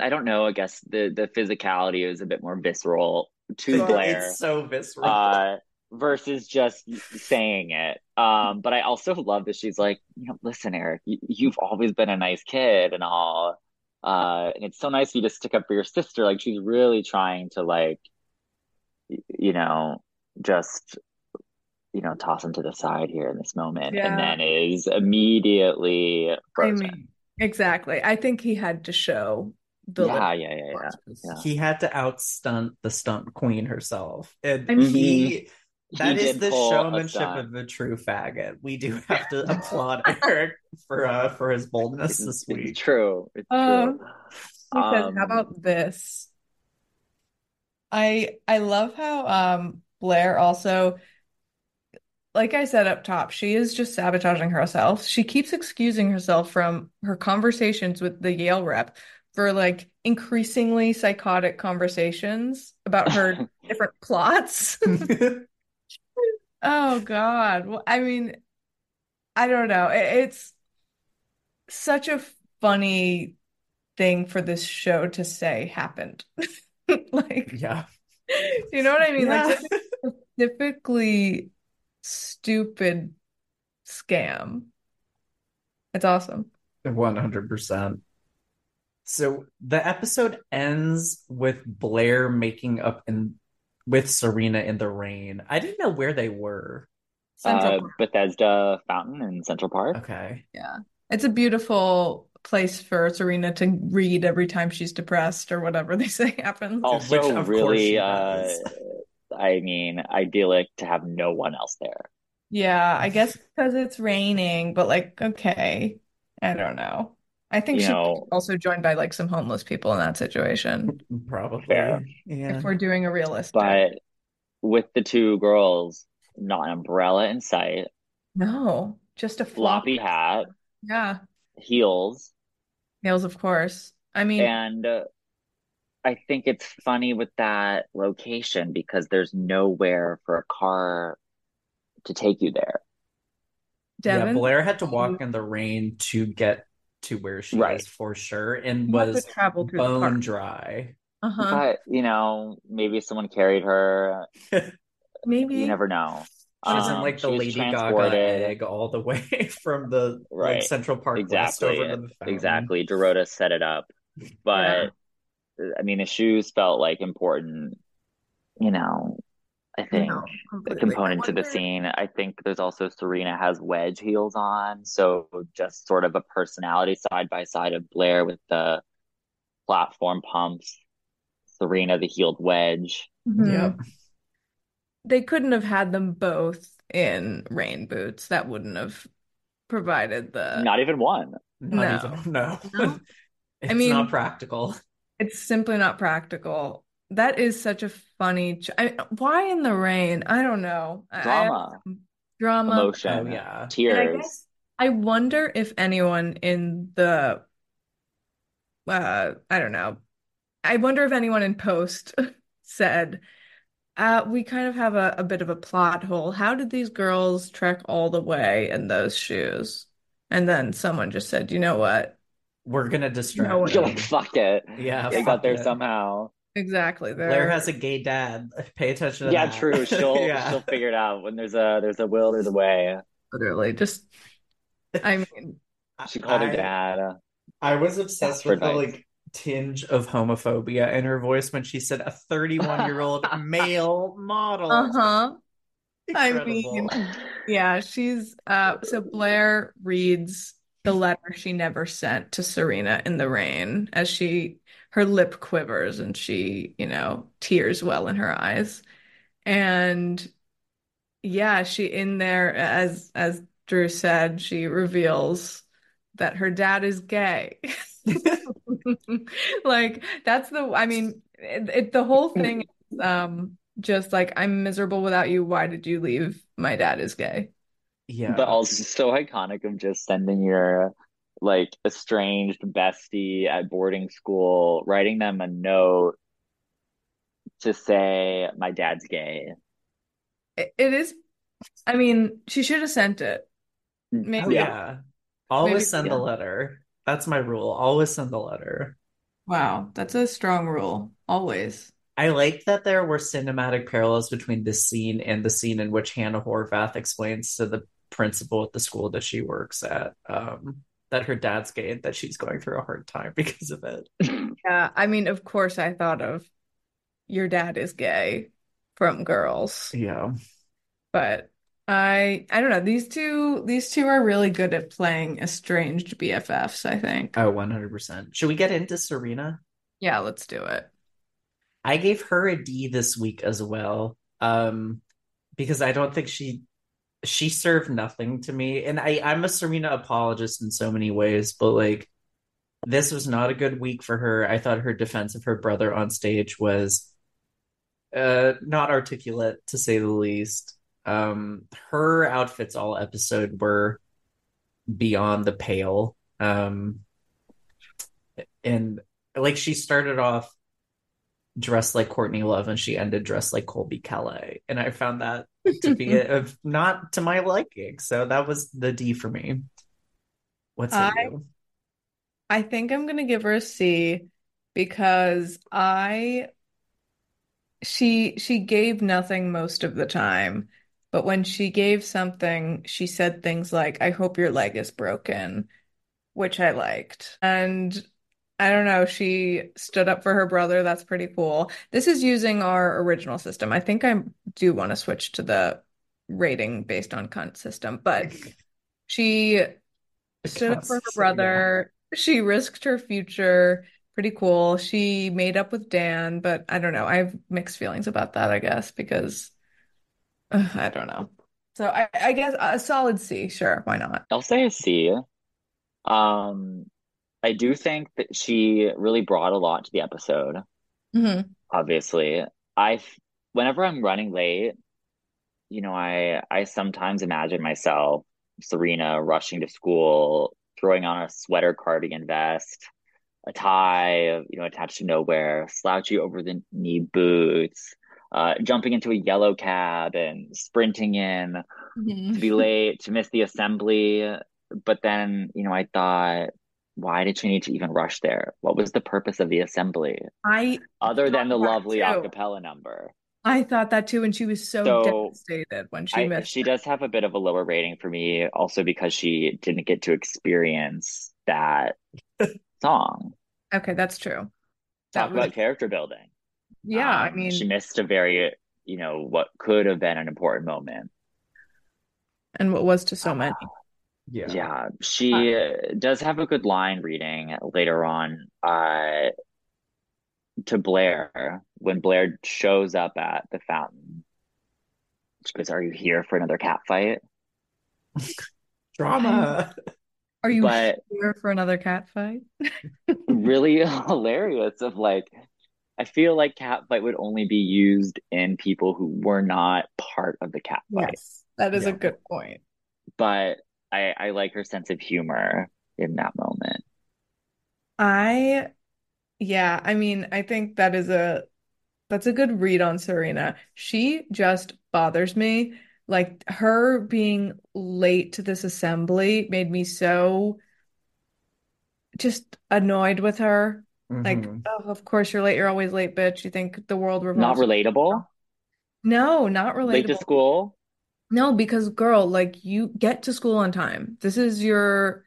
I don't know, I guess the, the physicality was a bit more visceral to Blair. It's so visceral. Uh, versus just saying it. Um, but I also love that she's like, you know, listen, Eric, you, you've always been a nice kid and all. Uh, and it's so nice of you to stick up for your sister. Like, she's really trying to, like, you know... just, you know, toss him to the side here in this moment. Yeah. And then is immediately frozen. I mean, exactly. I think he had to show the yeah, yeah, yeah, yeah, yeah. He had to outstunt the stunt queen herself. And I mean, he that he is the showmanship of the true faggot. We do have to applaud Eric for uh, for his boldness this week. It's true. It's uh, true. He um, says, how about this? I I love how um Blair also, like I said up top, she is just sabotaging herself. She keeps excusing herself from her conversations with the Yale rep for like increasingly psychotic conversations about her different plots. Oh God. Well, I mean, I don't know. It's such a funny thing for this show to say happened. Like, yeah. You know what I mean? Yeah. Like a specifically stupid scam. It's awesome. one hundred percent. So the episode ends with Blair making up in with Serena in the rain. I didn't know where they were. Uh, Bethesda Fountain in Central Park. Okay. Yeah. It's a beautiful place for Serena to read every time she's depressed or whatever they say happens. Also, which of really, uh, I mean, idyllic to have no one else there. Yeah, I guess because it's raining, but like, okay, I don't know. I think she's also joined by like some homeless people in that situation. Probably. Fair. Yeah. If we're doing a realistic. But with the two girls, not an umbrella in sight. No, just a floppy, floppy hat. Yeah. Heels. Heels, of course. I mean, and uh, I think it's funny with that location because there's nowhere for a car to take you there. Devin? Yeah, Blair had to walk in the rain to get to where she right. is for sure, and you was bone dry. Uh-huh. But, you know, maybe someone carried her. Maybe. You never know. She was um, in, like, the Lady Gaga egg all the way from the right. like, Central Park exactly. West over to the fountain. Exactly. Dorota set it up. But, yeah. I mean, the shoes felt, like, important, you know, I think, no, a component to the scene. I think there's also Serena has wedge heels on, so just sort of a personality side-by-side of Blair with the platform pumps, Serena, the heeled wedge. Mm-hmm. Yep. They couldn't have had them both in rain boots. That wouldn't have provided the... Not even one. Not no. Even, no. no. It's I mean, not practical. It's simply not practical. That is such a funny... Ch- I, why in the rain? I don't know. Drama. I, I drama. Emotion. Oh, yeah. Tears. I, guess, I wonder if anyone in the uh, I don't know. I wonder if anyone in post said, uh, we kind of have a, a bit of a plot hole. How did these girls trek all the way in those shoes? And then someone just said, you know what? We're going to distract no you. Like, fuck it. Yeah, they got there it. somehow. Exactly. They're... Blair has a gay dad. Pay attention to yeah, that. Yeah, true. She'll yeah. she'll figure it out. When there's a there's a will, there's a way. Literally. Just, I mean. She called I, her dad. I was obsessed with nice. the, like, tinge of homophobia in her voice when she said a thirty-one-year-old male model. Uh-huh. Incredible. I mean, yeah, she's, uh, so Blair reads the letter she never sent to Serena in the rain as she, her lip quivers and she, you know, tears well in her eyes. And yeah, she in there, as, as Drew said, she reveals that her dad is gay. Like, that's the, I mean, it, it, the whole thing is um, just like, I'm miserable without you. Why did you leave? My dad is gay. Yeah. But also so iconic of just sending your, like, estranged bestie at boarding school, writing them a note to say, my dad's gay. It, it is, I mean, she should have sent it. Maybe. Oh, yeah. Always Maybe, send yeah. the letter. That's my rule. Always send the letter. Wow, that's a strong rule. Always. I like that there were cinematic parallels between this scene and the scene in which Hannah Horvath explains to the principal at the school that she works at um, that her dad's gay and that she's going through a hard time because of it. Yeah, I mean, of course I thought of Your Dad is Gay from Girls. Yeah. But... I I don't know. These two these two are really good at playing estranged B F Fs, I think. Oh, one hundred percent. Should we get into Serena? Yeah, let's do it. I gave her a D this week as well, um, because I don't think she she served nothing to me. And I, I'm a Serena apologist in so many ways, but, like, this was not a good week for her. I thought her defense of her brother on stage was uh, not articulate, to say the least. Um, her outfits all episode were beyond the pale. Um, and, like, she started off dressed like Courtney Love and she ended dressed like Colby Calais. And I found that to be a, not to my liking. So that was the D for me. What's I, it do? I think I'm going to give her a C because I, she, she gave nothing most of the time. But when she gave something, she said things like, I hope your leg is broken, which I liked. And I don't know, she stood up for her brother. That's pretty cool. This is using our original system. I think I do want to switch to the rating based on cunt system. But she stood up for her brother. Yeah. She risked her future. Pretty cool. She made up with Dan, but I don't know. I have mixed feelings about that, I guess, because... I don't know. So I, I guess a solid C. Sure, why not? I'll say a C. Um, I do think that she really brought a lot to the episode. Mm-hmm. Obviously, I whenever I'm running late, you know, I I sometimes imagine myself Serena rushing to school, throwing on a sweater cardigan vest, a tie, you know, attached to nowhere, slouchy over the knee boots. Uh, jumping into a yellow cab and sprinting in mm-hmm. to be late, to miss the assembly. But then, you know, I thought, why did she need to even rush there? What was the purpose of the assembly? I Other than the lovely too. a cappella number. I thought that too, and she was so, so devastated when she I, missed She her. does have a bit of a lower rating for me, also because she didn't get to experience that song. Okay, that's true. Talk that about was... character building. Yeah, um, I mean... She missed a very, you know, what could have been an important moment. And what was to so uh, many. Yeah. Yeah. She uh, does have a good line reading later on uh, to Blair when Blair shows up at the fountain. She goes, are you here for another cat fight? Drama! Are you but here for another cat fight? Really hilarious of, like... I feel like catfight would only be used in people who were not part of the catfight. Yes, that is yeah. a good point. But I, I like her sense of humor in that moment. I, yeah, I mean, I think that is a, that's a good read on Serena. She just bothers me. Like, her being late to this assembly made me so just annoyed with her. Mm-hmm. Like, oh, of course you're late. You're always late, bitch. You think the world revolves. Not relatable? No, not relatable. Late to school? No, because, girl, like, you get to school on time. This is your,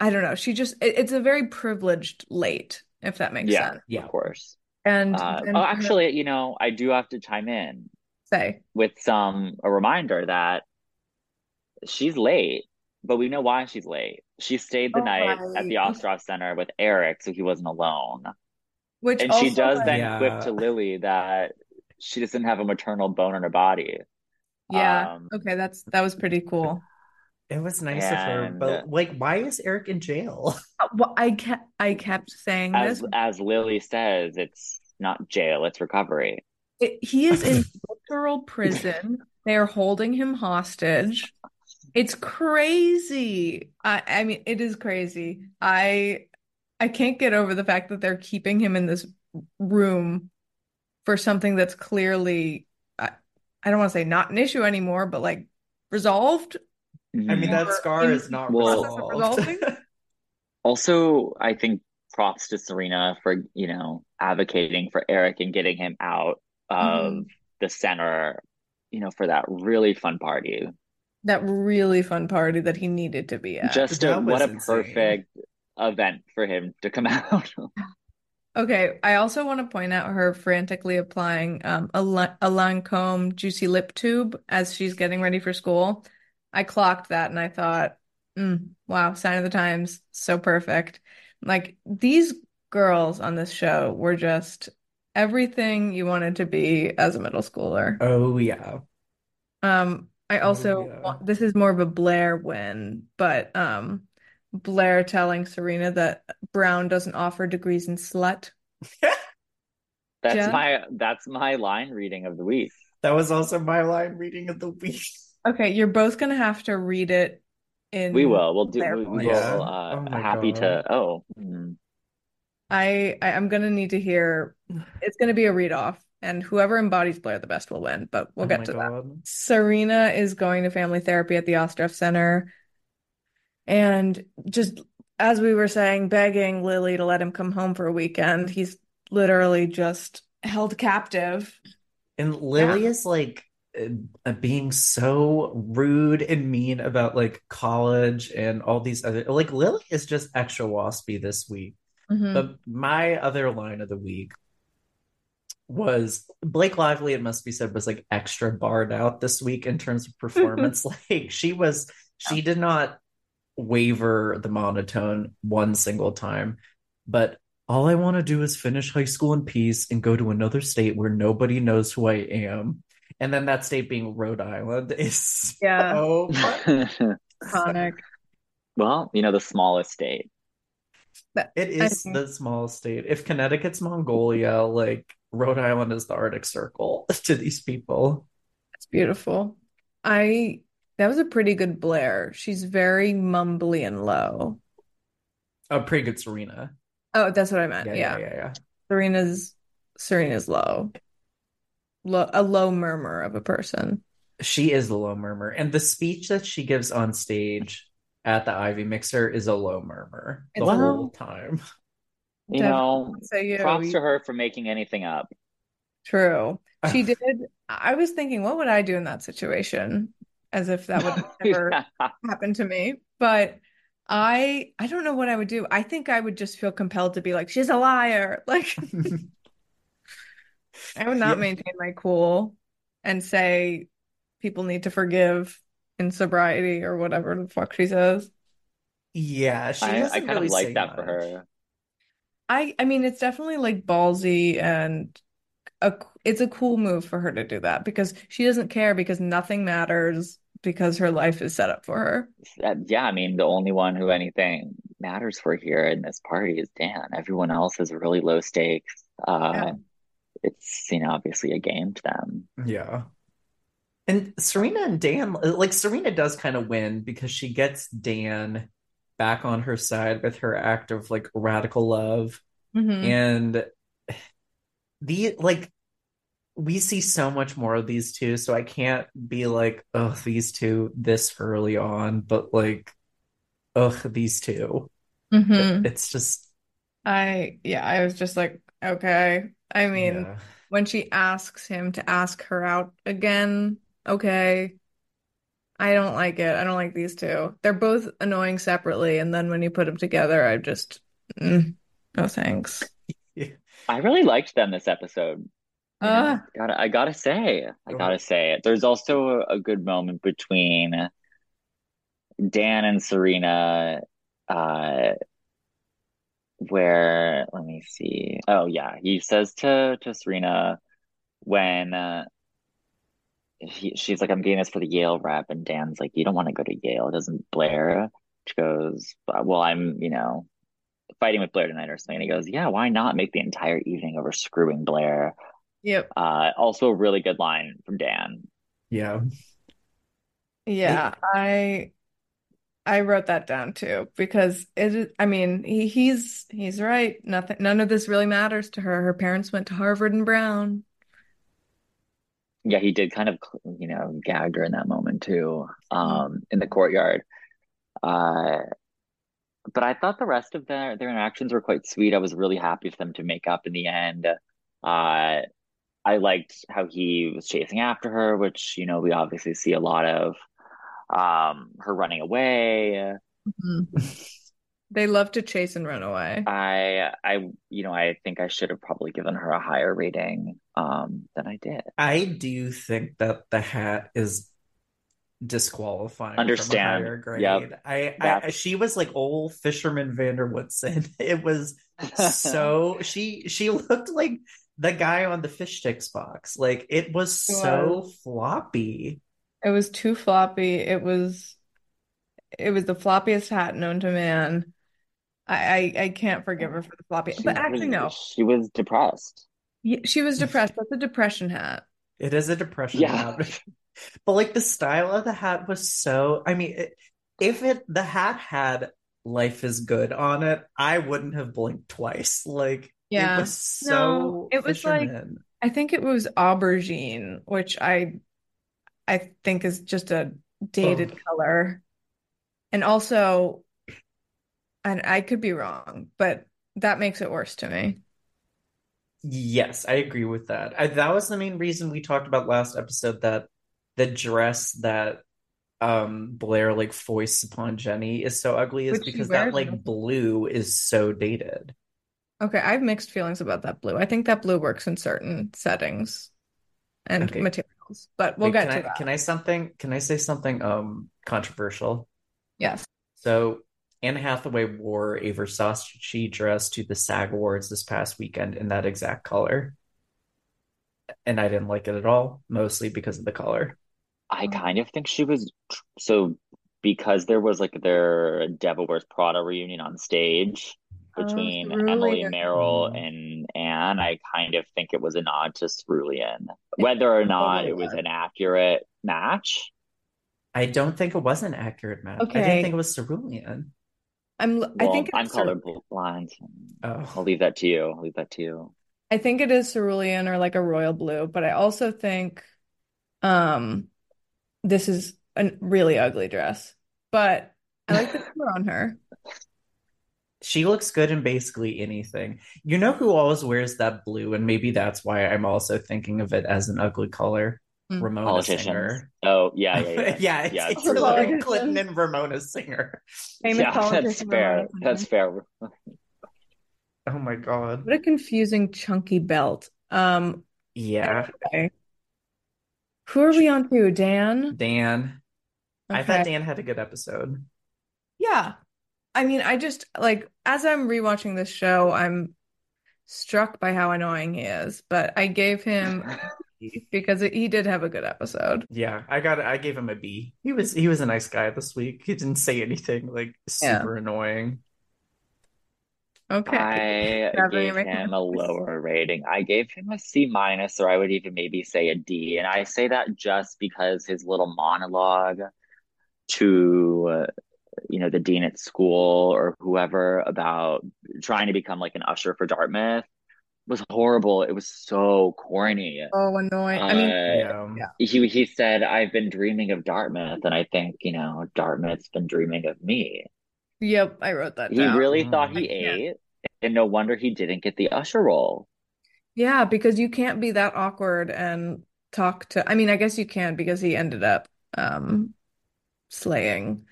I don't know. She just, it, it's a very privileged late, if that makes yeah, sense. Yeah, of course. And, uh, and oh, actually, you know, I do have to chime in. Say. With some, a reminder that she's late, but we know why she's late. She stayed the oh, night right. at the Ostroff Center with Eric, so he wasn't alone. Which and she does was, then yeah. quip to Lily that she doesn't have a maternal bone in her body. Yeah. Um, okay, that's that was pretty cool. It was nice and, of her, but like, why is Eric in jail? Well, I kept I kept saying as, this. As Lily says, it's not jail; it's recovery. It, he is in literal prison. They are holding him hostage. It's crazy. I, I mean, it is crazy. I I can't get over the fact that they're keeping him in this room for something that's clearly, I, I don't want to say not an issue anymore, but like resolved. I mean, that scar is not well, resolved. Also, I think props to Serena for, you know, advocating for Eric and getting him out of mm-hmm. the center, you know, for that really fun party. That really fun party that he needed to be at. Just a, what a insane. Perfect event for him to come out. Okay, I also want to point out her frantically applying um, a, a Lancome Juicy Lip Tube as she's getting ready for school. I clocked that and I thought, mm, wow, sign of the times, so perfect. Like, these girls on this show were just everything you wanted to be as a middle schooler. Oh, yeah. Um, I also, oh, yeah. want, this is more of a Blair win, but um, Blair telling Serena that Brown doesn't offer degrees in slut. that's yeah. my That's my line reading of the week. That was also my line reading of the week. Okay, you're both gonna have to read it. In we will. We'll do. We will. Yeah. Uh, oh happy God. To. Oh, mm. I, I I'm gonna need to hear. It's gonna be a read off, and whoever embodies Blair the best will win. But we'll oh get to God. That. Serena is going to family therapy at the Ostroff Center, and just as we were saying, begging Lily to let him come home for a weekend. He's literally just held captive, and Lily yeah. is like. Being so rude and mean about like college and all these other like Lily is just extra waspy this week. Mm-hmm. But my other line of the week was Blake Lively, it must be said, was like extra barred out this week in terms of performance. Like she was she did not waver the monotone one single time, but all I want to do is finish high school in peace and go to another state where nobody knows who I am. And then that state being Rhode Island is yeah. so iconic. Well, you know, the smallest state. But it is think... the smallest state. If Connecticut's Mongolia, like Rhode Island is the Arctic Circle to these people. That's beautiful. I that was a pretty good Blair. She's very mumbly and low. Oh, pretty good Serena. Oh, that's what I meant. Yeah, yeah, yeah. yeah, yeah. Serena's Serena's low. Lo- a low murmur of a person. She is the low murmur, and the speech that she gives on stage at the Ivy Mixer is a low murmur it's the low. Whole time. You know, so, yeah, props we... to her for making anything up. True, she did. I was thinking, what would I do in that situation? As if that would never yeah. happen to me. But I, I don't know what I would do. I think I would just feel compelled to be like, she's a liar, like. I would not yeah. maintain my cool and say people need to forgive in sobriety or whatever the fuck she says. Yeah, she I, I kind really of like that much. For her. I I mean, it's definitely like ballsy and a, it's a cool move for her to do that because she doesn't care because nothing matters because her life is set up for her. Yeah, I mean, the only one who anything matters for here in this party is Dan. Everyone else is really low stakes. Uh, yeah. It's, you know, obviously a game to them. Yeah. And Serena and Dan, like Serena does kind of win because she gets Dan back on her side with her act of like radical love. Mm-hmm. And the like we see so much more of these two, so I can't be like, oh, these two this early on, but like, oh, these two. Mm-hmm. It's just I yeah I was just like, okay, I mean yeah. when she asks him to ask her out again, okay, I don't like it. I don't like these two. They're both annoying separately, and then when you put them together, I just mm, no thanks. I really liked them this episode. Uh, you know, I, gotta, I gotta say, I gotta say it. There's also a, a good moment between Dan and Serena, uh, where let me see. Oh yeah, he says to to Serena when. Uh, He, she's like, I'm getting this for the Yale rep, and Dan's like, you don't want to go to Yale, doesn't Blair? She goes, well, I'm, you know, fighting with Blair tonight or something. And he goes, yeah, why not make the entire evening over screwing Blair? Yep. Uh, also a really good line from Dan. Yeah. Yeah, I I wrote that down too, because it. I mean, he, he's he's right. Nothing, none of this really matters to her. Her parents went to Harvard and Brown. Yeah, he did kind of, you know, gag her in that moment too, um, in the courtyard. Uh, but I thought the rest of their, their interactions were quite sweet. I was really happy for them to make up in the end. Uh, I liked how he was chasing after her, which, you know, we obviously see a lot of. Um, her running away. Mm-hmm. They love to chase and run away. I, I, you know, I think I should have probably given her a higher rating um, than I did. I do think that the hat is disqualifying. Understand. From a higher grade. Yep. I, yep. I, she was like old fisherman Vanderwoodson. It was so she, she looked like the guy on the fish sticks box. Like it was so it was, floppy. It was too floppy. It was, it was the floppiest hat known to man. I, I, I can't forgive her for the floppy. She but actually, was, no. She was depressed. Yeah, she was depressed. That's a depression hat. It is a depression yeah. hat. But, like, the style of the hat was so... I mean, it, if it the hat had Life is Good on it, I wouldn't have blinked twice. Like, yeah. it was so... No, it was like... I think it was aubergine, which I, I think is just a dated oh. color. And also... And I could be wrong, but that makes it worse to me. Yes, I agree with that. I, that was the main reason we talked about last episode that the dress that um, Blair like foists upon Jenny is so ugly is Which because that like it. blue is so dated. Okay, I have mixed feelings about that blue. I think that blue works in certain settings and okay. materials, but we'll Wait, get to I, that. Can I something? Can I say something um, controversial? Yes. So. Anne Hathaway wore a Versace dress to the SAG Awards this past weekend in that exact color. And I didn't like it at all, mostly because of the color. I kind of think she was... So, because there was, like, their Devil Wears Prada reunion on stage between oh, Emily Merrill and Anne, I kind of think it was a nod to Cerulean. Whether or not it was an accurate match... I don't think it was an accurate match. Okay. I didn't think it was Cerulean. I'm. Well, I think I'm colorblind. Oh. I'll leave that to you. I'll leave that to you. I think it is cerulean or like a royal blue, but I also think, um, this is a really ugly dress. But I like the color on her. She looks good in basically anything. You know who always wears that blue, and maybe that's why I'm also thinking of it as an ugly color. Ramona Singer. Oh yeah, yeah, yeah. yeah, it's, yeah, it's Hillary Clinton and Ramona Singer. Yeah, that's fair. That's fair. Oh my god! What a confusing chunky belt. Um. Yeah. Anyway. Who are we on to? Dan. Dan. Okay. I thought Dan had a good episode. Yeah, I mean, I just like as I'm rewatching this show, I'm struck by how annoying he is. But I gave him. Because it, he did have a good episode. Yeah, I got. I gave him a B. He was he was a nice guy this week. He didn't say anything like super yeah. annoying. Okay, I gave him a lower rating. I gave him a C minus, or I would even maybe say a D. And I say that just because his little monologue to you know, the dean at school or whoever about trying to become like an usher for Dartmouth was horrible. It was so corny. Oh, annoying. Uh, I mean, yeah. he he said, "I've been dreaming of Dartmouth, and I think, you know, Dartmouth's been dreaming of me." Yep, I wrote that down. He really mm. thought he ate, and no wonder he didn't get the usher role. Yeah, because you can't be that awkward and talk to. I mean, I guess you can because he ended up um, slaying,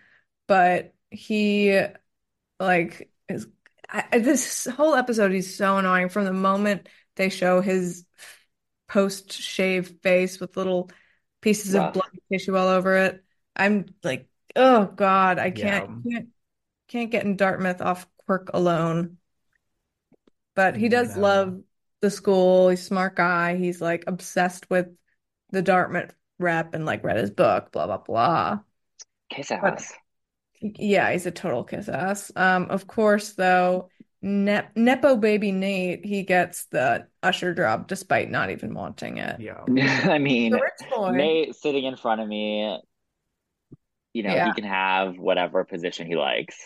but he like is. I, this whole episode, he's so annoying. From the moment they show his post-shave face with little pieces wow. of blood tissue all over it, I'm like, oh god, I can't, yeah. can't, can't get in Dartmouth off quirk alone. But he does no. love the school. He's a smart guy. He's like obsessed with the Dartmouth rep and like read his book. Blah blah blah. Kiss ass. But, yeah, he's a total kiss ass. Um, of course, though, ne- Nepo baby Nate, he gets the usher job despite not even wanting it. Yeah, I mean, Nate sitting in front of me, you know, yeah. he can have whatever position he likes.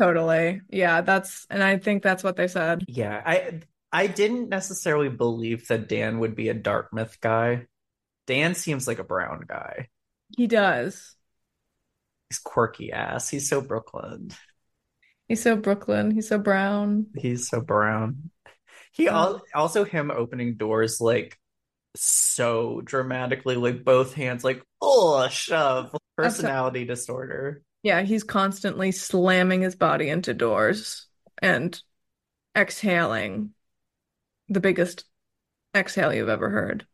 Totally. Yeah, that's, and I think that's what they said. Yeah, I I didn't necessarily believe that Dan would be a Dartmouth guy. Dan seems like a Brown guy. He does. He's quirky ass. He's so Brooklyn. He's so Brooklyn. He's so Brown. He's so Brown. He yeah. al- also him opening doors like so dramatically, like both hands, like oh shove. Personality That's disorder. Yeah, he's constantly slamming his body into doors and exhaling the biggest exhale you've ever heard.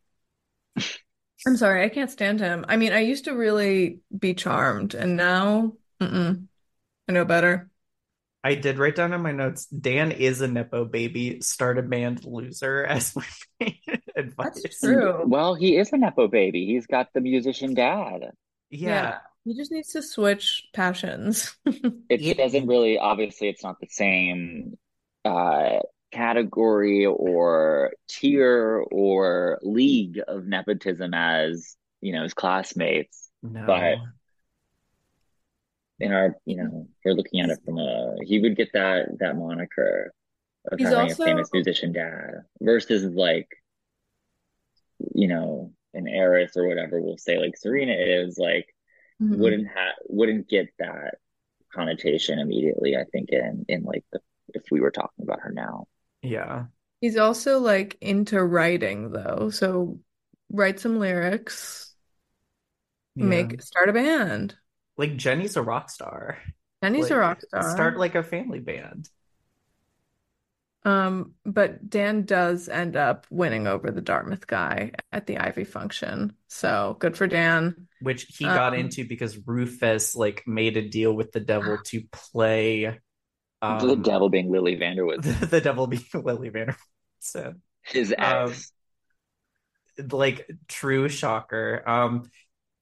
I'm sorry, I can't stand him. I mean, I used to really be charmed, and now, mm-mm, I know better. I did write down in my notes, Dan is a Nepo baby, start a band, loser, as my advice. That's true. Well, he is a Nepo baby. He's got the musician dad. Yeah. yeah. He just needs to switch passions. it, it doesn't really, obviously, it's not the same uh category or tier or league of nepotism as, you know, his classmates. No. But in our, you know, we're looking at it from a, he would get that that moniker of He's having also... a famous musician dad versus like, you know, an heiress or whatever, we'll say like Serena is like mm-hmm. wouldn't have wouldn't get that connotation immediately, I think, in in like the if we were talking about her now. Yeah. He's also like into writing though. So write some lyrics. Yeah. Make start a band. Like Jenny's a rock star. Jenny's like, a rock star. Start like a family band. Um, but Dan does end up winning over the Dartmouth guy at the Ivy function. So good for Dan. Which he um, got into because Rufus like made a deal with the devil to play Um, the devil being Lily Vanderwoodson. The, the devil being Lily Vanderwoodson. So, his ex. Um, like, true shocker. Um,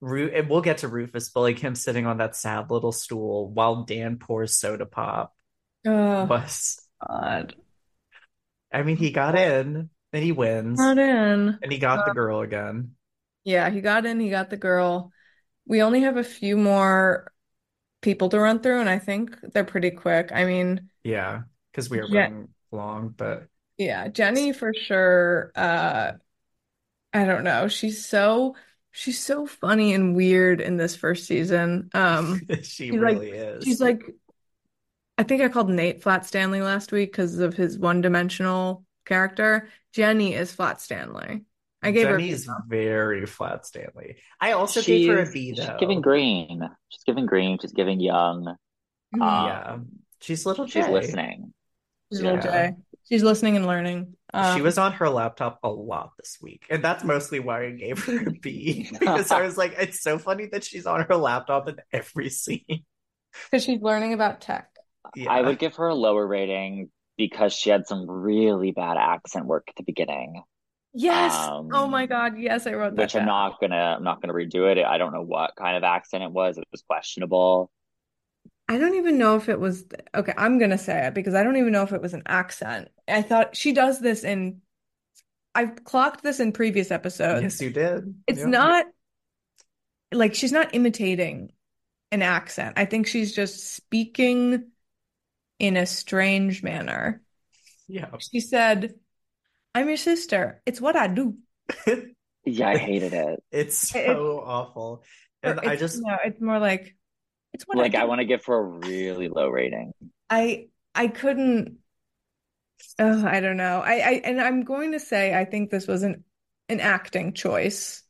Ru- and we'll get to Rufus, but like him sitting on that sad little stool while Dan pours soda pop. Oh, was, God. I mean, he got in and he wins. Got in. And he got um, the girl again. Yeah, he got in, he got the girl. We only have a few more people to run through, and I think they're pretty quick. I mean, yeah, because we are yeah, running long, but yeah, Jenny for sure. Uh, I don't know. She's so she's so funny and weird in this first season. Um, she really like, is. She's like, I think I called Nate Flat Stanley last week because of his one-dimensional character. Jenny is Flat Stanley. I gave Jenny's her very Flat Stanley. I also she's, gave her a B though. She's giving green. She's giving green. She's giving young. Um, yeah, she's little. Jay. She's listening. She's yeah. little Jay. She's listening and learning. Um, she was on her laptop a lot this week, and that's mostly why I gave her a B because I was like, it's so funny that she's on her laptop in every scene because she's learning about tech. Yeah. I would give her a lower rating because she had some really bad accent work at the beginning. Yes. Um, oh my God. Yes, I wrote that. Which I'm down. not gonna. I'm not gonna redo it. I don't know what kind of accent it was. It was questionable. I don't even know if it was. Okay, I'm gonna say it because I don't even know if it was an accent. I thought she does this in. I've clocked this in previous episodes. Yes, you did. It's yeah. not. Like she's not imitating an accent. I think she's just speaking in a strange manner. Yeah. She said, "I'm your sister. It's what I do." Yeah, I hated it. It's so it's, awful. And I just no, it's more like it's what like I, I want to give for a really low rating. I I couldn't oh, I don't know. I, I and I'm going to say I think this was an, an acting choice.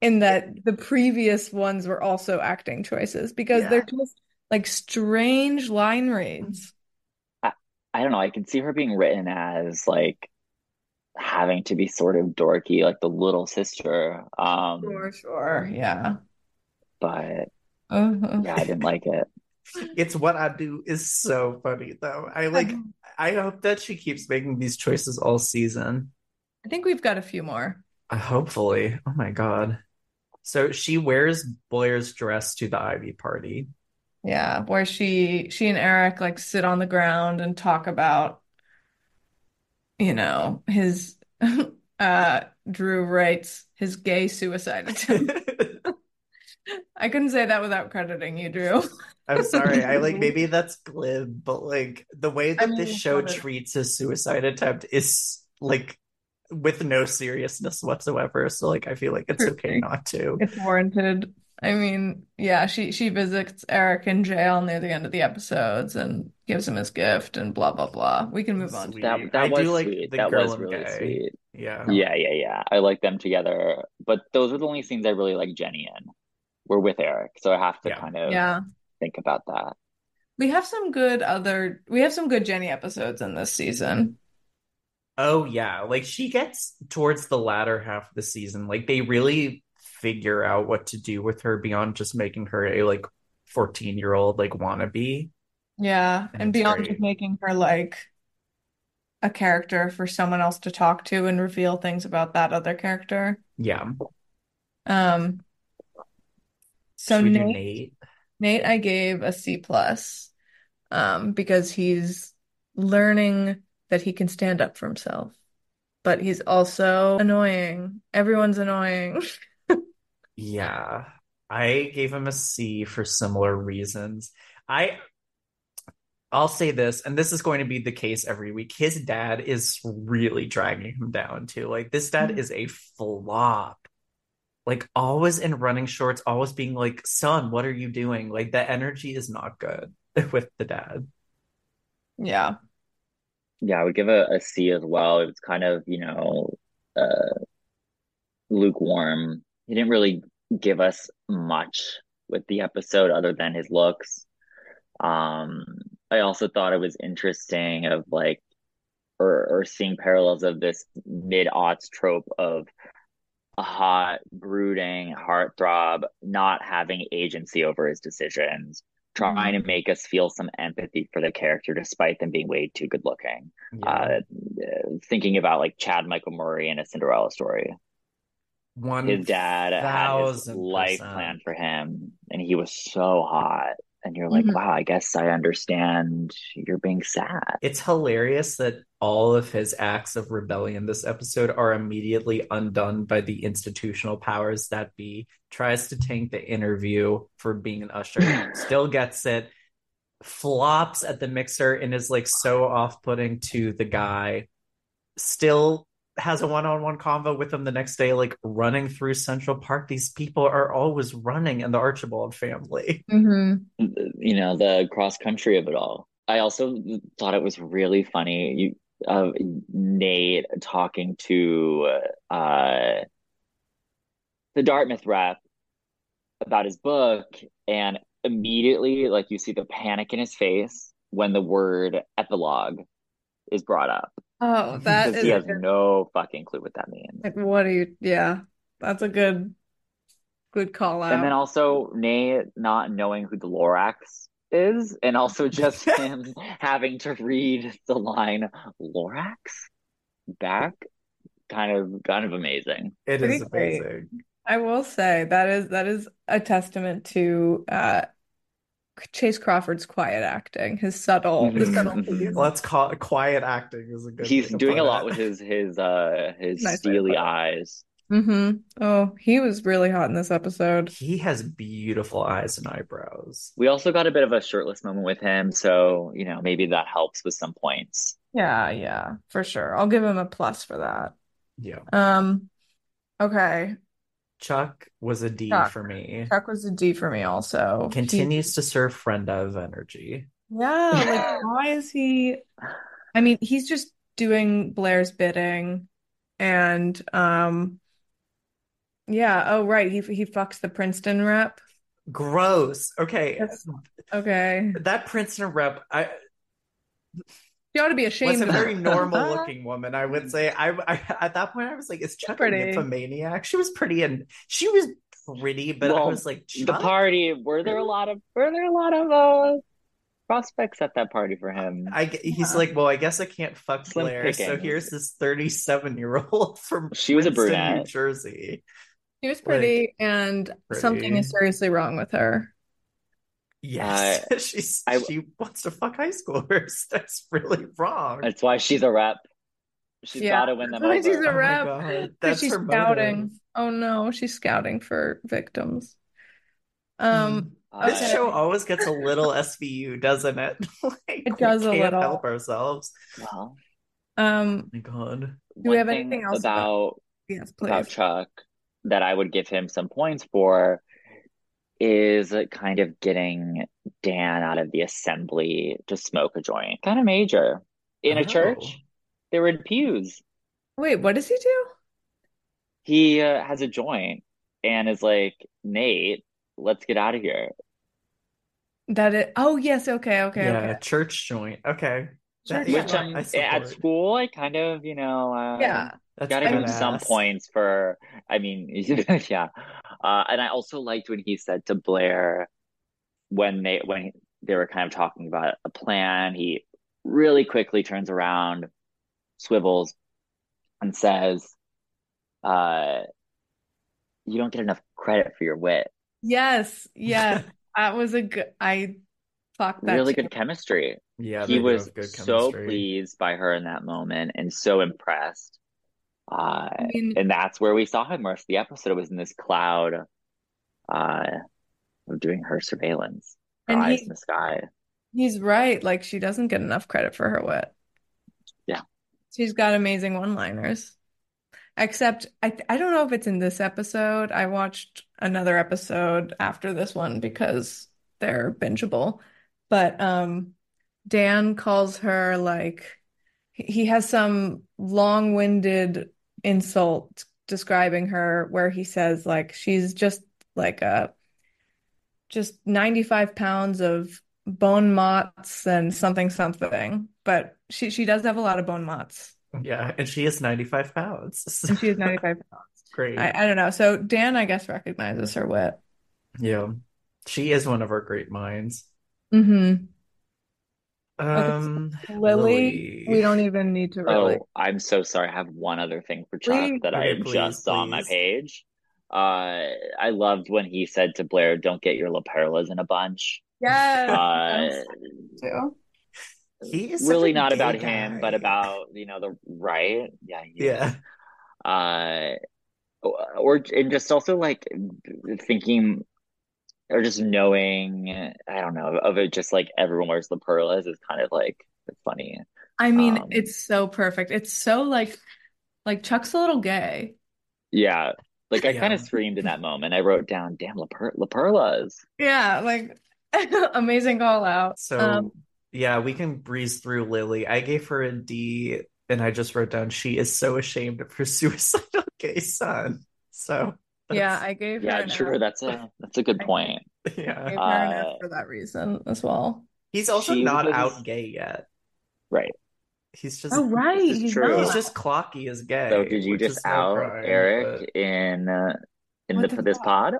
In that the previous ones were also acting choices because yeah. they're just like strange line reads. I, I don't know. I can see her being written as like having to be sort of dorky, like the little sister. Um, sure, sure, yeah. But uh-huh. yeah, I didn't like it. It's what I do is so funny though. I like. I hope that she keeps making these choices all season. I think we've got a few more. Uh, hopefully. Oh my god. So she wears Blair's dress to the Ivy party. Yeah, where she she and Eric like sit on the ground and talk about, you know, his uh Drew writes his gay suicide attempt. I couldn't say that without crediting you, Drew. I'm sorry. I like maybe that's glib, but like the way that I mean, this show treats his suicide attempt is like with no seriousness whatsoever. So like I feel like it's okay not to. It's warranted. I mean, yeah, she she visits Eric in jail near the end of the episodes and gives him his gift and blah blah blah. We can move sweet. on. That, that I was do like sweet. the that girl was and really guy. Sweet. Yeah. Yeah, yeah, yeah. I like them together. But those are the only scenes I really like Jenny in. We're with Eric, so I have to yeah. kind of yeah. think about that. We have some good other we have some good Jenny episodes in this season. Oh, yeah. Like, she gets towards the latter half of the season. Like, they really figure out what to do with her beyond just making her a, like, fourteen-year-old, like, wannabe. Yeah, and, and beyond just making her, like, a character for someone else to talk to and reveal things about that other character. Yeah. Um. So, Nate, Nate? Nate, I gave a C plus, um, because he's learning that he can stand up for himself. But he's also annoying. Everyone's annoying. Yeah. I gave him a C for similar reasons. I, I'll say this, and this is going to be the case every week. His dad is really dragging him down, too. Like, this dad mm-hmm. is a flop. Like, always in running shorts, always being like, "Son, what are you doing?" Like, the energy is not good with the dad. Yeah. Yeah, I would give a, a C as well. It was kind of, you know, uh, lukewarm. He didn't really give us much with the episode other than his looks. Um, I also thought it was interesting of like, or, or seeing parallels of this mid-aughts trope of a hot, brooding heartthrob not having agency over his decisions, trying to make us feel some empathy for the character despite them being way too good looking. Yeah. Uh, thinking about like Chad Michael Murray in A Cinderella Story. One his dad had his life plan for him and he was so hot. And you're like, mm-hmm. wow, I guess I understand you're being sad. It's hilarious that all of his acts of rebellion this episode are immediately undone by the institutional powers that be. Tries to tank the interview for being an usher, still gets it, flops at the mixer and is like so off-putting to the guy, still has a one-on-one convo with him the next day, like running through Central Park. These people are always running in the Archibald family. Mm-hmm. You know, the cross-country of it all. I also thought it was really funny, you, uh, Nate talking to uh, the Dartmouth rep about his book, and immediately, like, you see the panic in his face when the word epilogue is brought up. Oh, that is. He has good... no fucking clue what that means. Like, what are you? Yeah, that's a good, good call out. And then also Nate not knowing who the Lorax is, and also just him having to read the line "Lorax" back, kind of, kind of amazing. It is amazing. Great. I will say that is that is a testament to uh, Chase Crawford's quiet acting, his subtle, his subtle. Let's call it quiet acting is a good. He's doing a lot with his his uh, his nice steely eyes. Mm-hmm. Oh, he was really hot in this episode. He has beautiful eyes and eyebrows. We also got a bit of a shirtless moment with him, so, you know, maybe that helps with some points. Yeah, yeah, for sure. I'll give him a plus for that. Yeah. Um. Okay. Chuck was a D Chuck. for me. Chuck was a D for me also. Continues he... to serve friend of energy. Yeah, like, why is he... I mean, he's just doing Blair's bidding, and... um. Yeah. Oh, right. He he fucks the Princeton rep. Gross. Okay. That's, okay. That Princeton rep, I. You ought to be ashamed. Was a very normal looking woman, I would say. I, I at that point I was like, is Chuck a nymphomaniac? She was pretty, and she was pretty, but well, I was like, Chuck? The party. Were there a lot of? Were there a lot of? Uh... prospects at that party for him. I, he's yeah. like, well, I guess I can't fuck Slim Blair, picking. So here's this thirty-seven-year-old from she was Princeton, a brunette. New Jersey. She was pretty, like, and pretty. Something is seriously wrong with her. Yes, uh, she's I, she wants to fuck high schoolers. That's really wrong. That's why she's a rep. She's yeah. got to win them over. She's a rep. Oh my God. That's she's her scouting. Motive. Oh no, she's scouting for victims. Um. Mm. Okay. This show always gets a little S V U, doesn't it? Like, it does we can't a little. Help ourselves. Wow. Um, oh my God. Do we have anything else about, yes, about Chuck that I would give him some points for? Is kind of getting Dan out of the assembly to smoke a joint. Kind of major in oh. a church. They were in pews. Wait, what does he do? He uh, has a joint and is like, Nate, let's get out of here. That it. Oh yes. Okay. Okay. Yeah. Okay. Church joint. Okay. Church that, which yeah, I, at school, I kind of, you know, uh, yeah, got to give some points for. I mean, yeah. Uh, and I also liked when he said to Blair when they when they were kind of talking about a plan. He really quickly turns around, swivels, and says, "Uh, you don't get enough credit for your wit." Yes, yes. That was a good I fucked that really too. Good chemistry. Yeah, he was good so pleased by her in that moment and so impressed. Uh I mean, and that's where we saw him most of the episode. It was in this cloud uh of doing her surveillance. Her and eyes he, in the sky. He's right, like she doesn't get enough credit for her wit. Yeah. She's got amazing one-liners. Except, I I don't know if it's in this episode. I watched another episode after this one because they're bingeable. But um, Dan calls her, like, he has some long-winded insult describing her where he says, like, she's just, like, a just ninety-five pounds of bone mots and something, something. But she, she does have a lot of bone mots. Yeah, and she is ninety-five pounds. And she is ninety-five pounds. Great. I, I don't know. So Dan, I guess, recognizes her wit. Yeah. She is one of our great minds. Mm-hmm. Um, okay, so Lily, Lily, we don't even need to really... Oh, I'm so sorry. I have one other thing for Chuck please, that I please, just please. saw on my page. Uh, I loved when he said to Blair, don't get your lapellas in a bunch. Yes. Uh, too. He is really not about guy. him, but about, you know, the right. Yeah. Yeah. Uh, or, and just also like thinking or just knowing, I don't know, of it, just like everyone wears the pearls is kind of like funny. I mean, um, it's so perfect. It's so like, like Chuck's a little gay. Yeah. Like I yeah. kind of screamed in that moment. I wrote down, damn, La, per- La Perlas. Yeah. Like amazing call out. So. Um, Yeah, we can breeze through Lily. I gave her a D, and I just wrote down, she is so ashamed of her suicidal gay son. So yeah, I gave her yeah, an sure. F. That's a that's a good I, point. Yeah, I gave her uh, an F for that reason as well. He's also she not was... out gay yet, right? He's just oh right, he's, true. he's just clocky as gay. So did you just out no crime, Eric but... in uh, in what the, the this pod?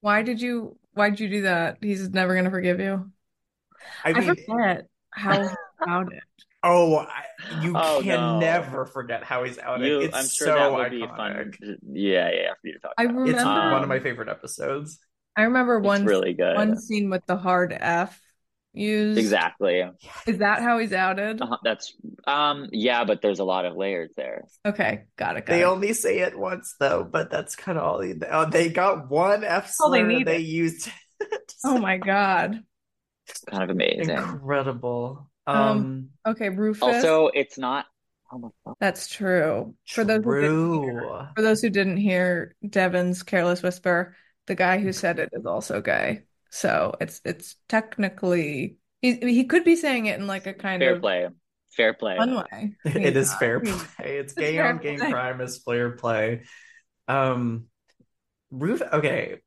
Why did you Why did you do that? He's never gonna forgive you. I, I mean, forget how about it. Oh, I, you oh, can no. never forget how he's out. You, it's I'm sure so that would iconic. Be fun. Yeah, yeah, for you to talk. I about. Remember, it's um, one of my favorite episodes. I remember one, really good. one scene with the hard F. used. Exactly. Is that how he's outed? Uh-huh. That's um yeah, but there's a lot of layers there. Okay, got it. Got they it. Only say it once though, but that's kind of all. They, oh, they got one F slur. They, they used. It. Oh my god! It's kind of amazing. Incredible. Um. um okay, Rufus. Also, it's not. Oh my god. That's true. true. For those who didn't hear, for those who didn't hear Devin's careless whisper, the guy who said it is also gay. So it's it's technically he he could be saying it in like a kind fair of play. Fair play. One way. It yeah. is fair play. It's, it's gay on game play. Crime is fair play. Um Ruf okay.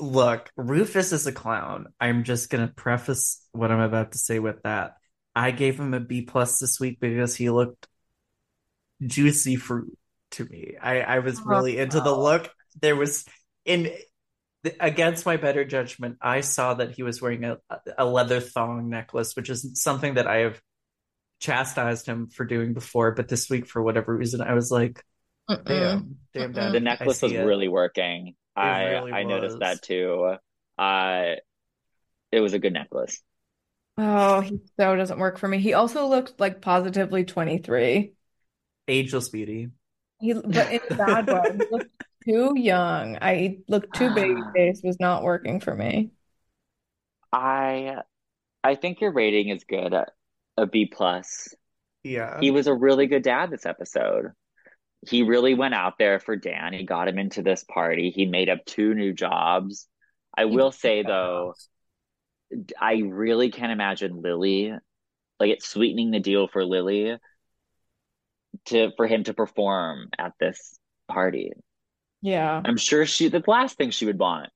Look, Rufus is a clown. I'm just gonna preface what I'm about to say with that. I gave him a B plus this week because he looked juicy fruit to me. I, I was really into the look. There was in against my better judgment, I saw that he was wearing a, a leather thong necklace, which is something that I have chastised him for doing before. But this week, for whatever reason, I was like, Mm-mm. damn, damn, damn. The necklace was it. really working. It I really I was. noticed that too. Uh, it was a good necklace. Oh, he so doesn't work for me. He also looked like positively twenty-three. Ageless beauty. He, but in a bad way. He looked too young. I looked too baby face. Was not working for me. I, I think your rating is good. A, a B plus. Yeah. He was a really good dad this episode. He really went out there for Dan. He got him into this party. He made up two new jobs. I will say though, I really can't imagine Lily, like it's sweetening the deal for Lily to for him to perform at this party. Yeah, I'm sure she the last thing she would want.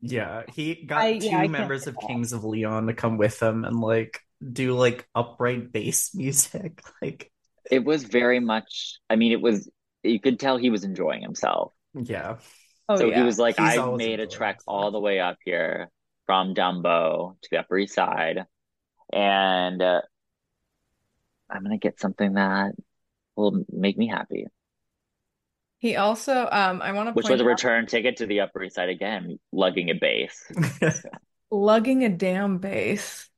Yeah, he got I, two yeah, members of Kings of Leon to come with him and like do like upright bass music. Like it was very much. I mean, it was you could tell he was enjoying himself. Yeah. Oh, so yeah. he was like, He's I made a trek himself. all the way up here. From Dumbo to the Upper East Side, and uh, I'm gonna get something that will make me happy. He also, um, I want to, which was a return out- ticket to the Upper East Side again, lugging a bass, lugging a damn bass.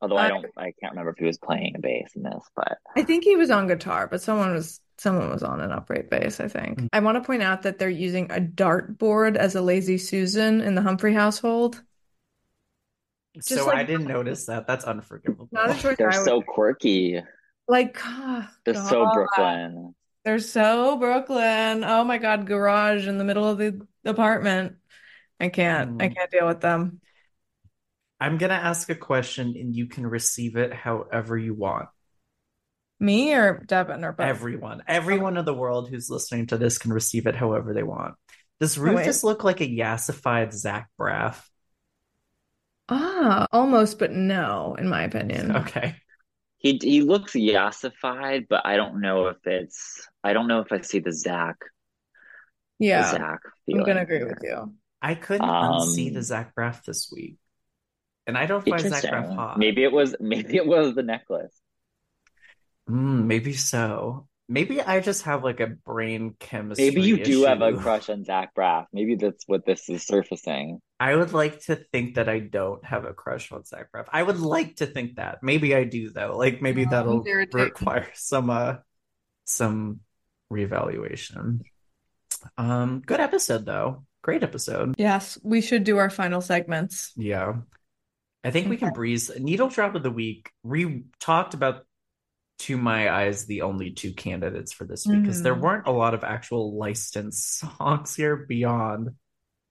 Although uh, I don't, I can't remember if he was playing a bass in this, but I think he was on guitar, but someone was. Someone was on an upright bass, I think. Mm-hmm. I want to point out that they're using a dartboard as a lazy Susan in the Humphrey household. Just so like, I didn't notice that. That's unforgivable. They're so quirky. Like oh, they're God. so Brooklyn. They're so Brooklyn. Oh my God, garage in the middle of the apartment. I can't. Mm. I can't deal with them. I'm gonna ask a question, and you can receive it however you want. Me or Devin or both? Everyone. Everyone okay. in the world who's listening to this can receive it however they want. Does Rufus oh, look like a yassified Zach Braff? Ah, almost, but no, in my opinion. Okay. He he looks yassified, but I don't know if it's... I don't know if I see the Zach. Yeah, the Zach I'm going to agree there. with you. I couldn't um, unsee the Zach Braff this week. And I don't find Zach Braff hot. Maybe it was, maybe it was the necklace. Mm, maybe so. Maybe I just have like a brain chemistry issue. Maybe you do have a crush on Zach Braff. Maybe that's what this is surfacing. I would like to think that I don't have a crush on Zach Braff. I would like to think that. Maybe I do though. Like maybe oh, that'll require some uh some reevaluation. Um, good episode though. Great episode. Yes, we should do our final segments. Yeah, I think okay. we can breeze. Needle drop of the week. We talked about. To my eyes, the only two candidates for this week because mm. there weren't a lot of actual licensed songs here beyond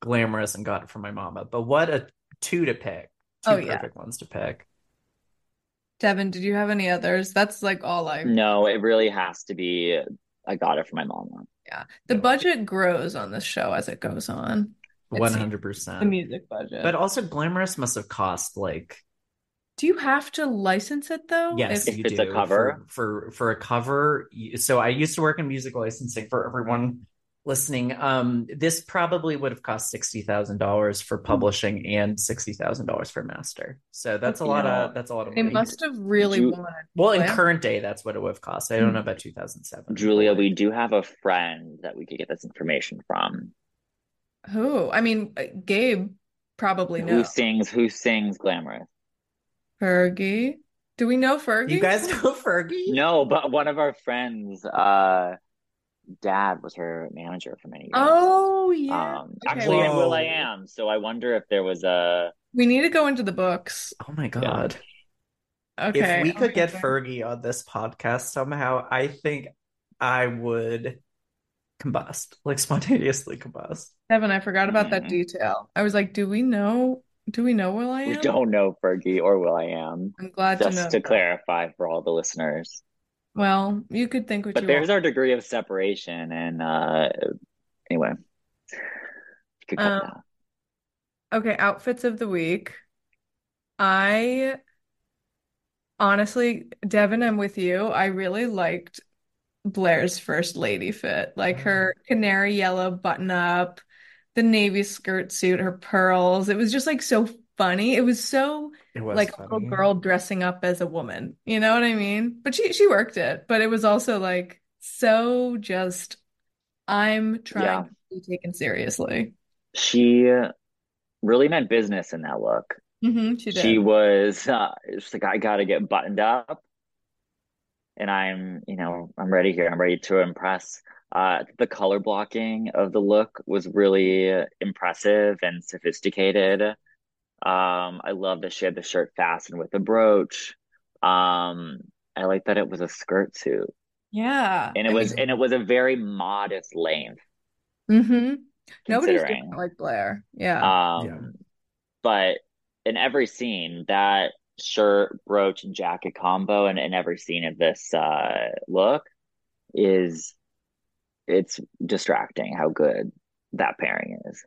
Glamorous and Got It From My Mama. But what a two to pick. Two oh, perfect yeah. ones to pick. Devin, did you have any others? That's like all I... No, it really has to be I Got It From My Mama. Yeah. The budget grows on this show as it goes on. one hundred percent. The music budget. But also Glamorous must have cost like... Do you have to license it though? Yes, if you it's do. a cover for, for for a cover. So I used to work in music licensing. For everyone listening, um, this probably would have cost sixty thousand dollars for publishing and sixty thousand dollars for master. So that's a yeah. lot of that's a lot of. It money. must have really Ju- wanted. Well, in current day, that's what it would have cost. I don't know about two thousand seven. Julia, we do have a friend that we could get this information from. Who? I mean, Gabe. probably know. Who sings, who sings Glamorous? Fergie. Do we know Fergie? You guys know Fergie? No, but one of our friends, uh, dad was her manager for many years. Oh, yeah. Um, okay. Actually, in Will.i.am. So I wonder if there was a... We need to go into the books. Oh, my God. Yeah. Okay. If we could oh get God. Fergie on this podcast somehow, I think I would... combust, like spontaneously combust. Evan, I forgot about mm. that detail. I was like, do we know do we know Will.i.am? We don't know Fergie or Will.i.am. I'm glad to know. Just to clarify for all the listeners. Well, you could think what but you there's want. Our degree of separation and uh anyway. Could um, that. Okay, outfits of the week. I honestly, Devin, I'm with you. I really liked Blair's first lady fit, like her canary yellow button up, the navy skirt suit, her pearls. It was just like so funny. It was so it was like funny. A little girl dressing up as a woman, you know what I mean? But she she worked it, but it was also like so just I'm trying yeah. to be taken seriously. She really meant business in that look. Mm-hmm, she did. She was uh, just like, I gotta get buttoned up. And I'm, you know, I'm ready here. I'm ready to impress. Uh, the color blocking of the look was really impressive and sophisticated. Um, I love that she had the shirt fastened with a brooch. Um, I like that it was a skirt suit. Yeah, and it I was, mean, and it was a very modest length. Mm-hmm. Nobody's doing it like Blair. Yeah. Um, yeah. But in every scene that. Shirt, brooch, and jacket combo, and in every scene of this uh, look is it's distracting how good that pairing is.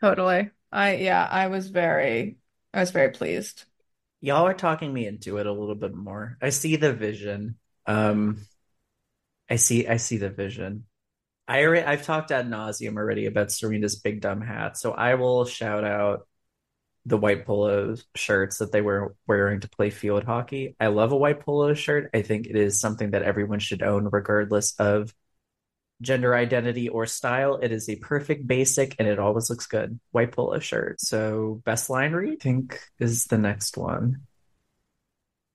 Totally. I yeah, I was very I was very pleased. Y'all are talking me into it a little bit more. I see the vision. Um, I see I see the vision. I already, I've talked ad nauseum already about Serena's big dumb hat, so I will shout out the white polo shirts that they were wearing to play field hockey. I love a white polo shirt. I think it is something that everyone should own regardless of gender identity or style. It is a perfect basic and it always looks good. White polo shirt. So best line read, I think, is the next one.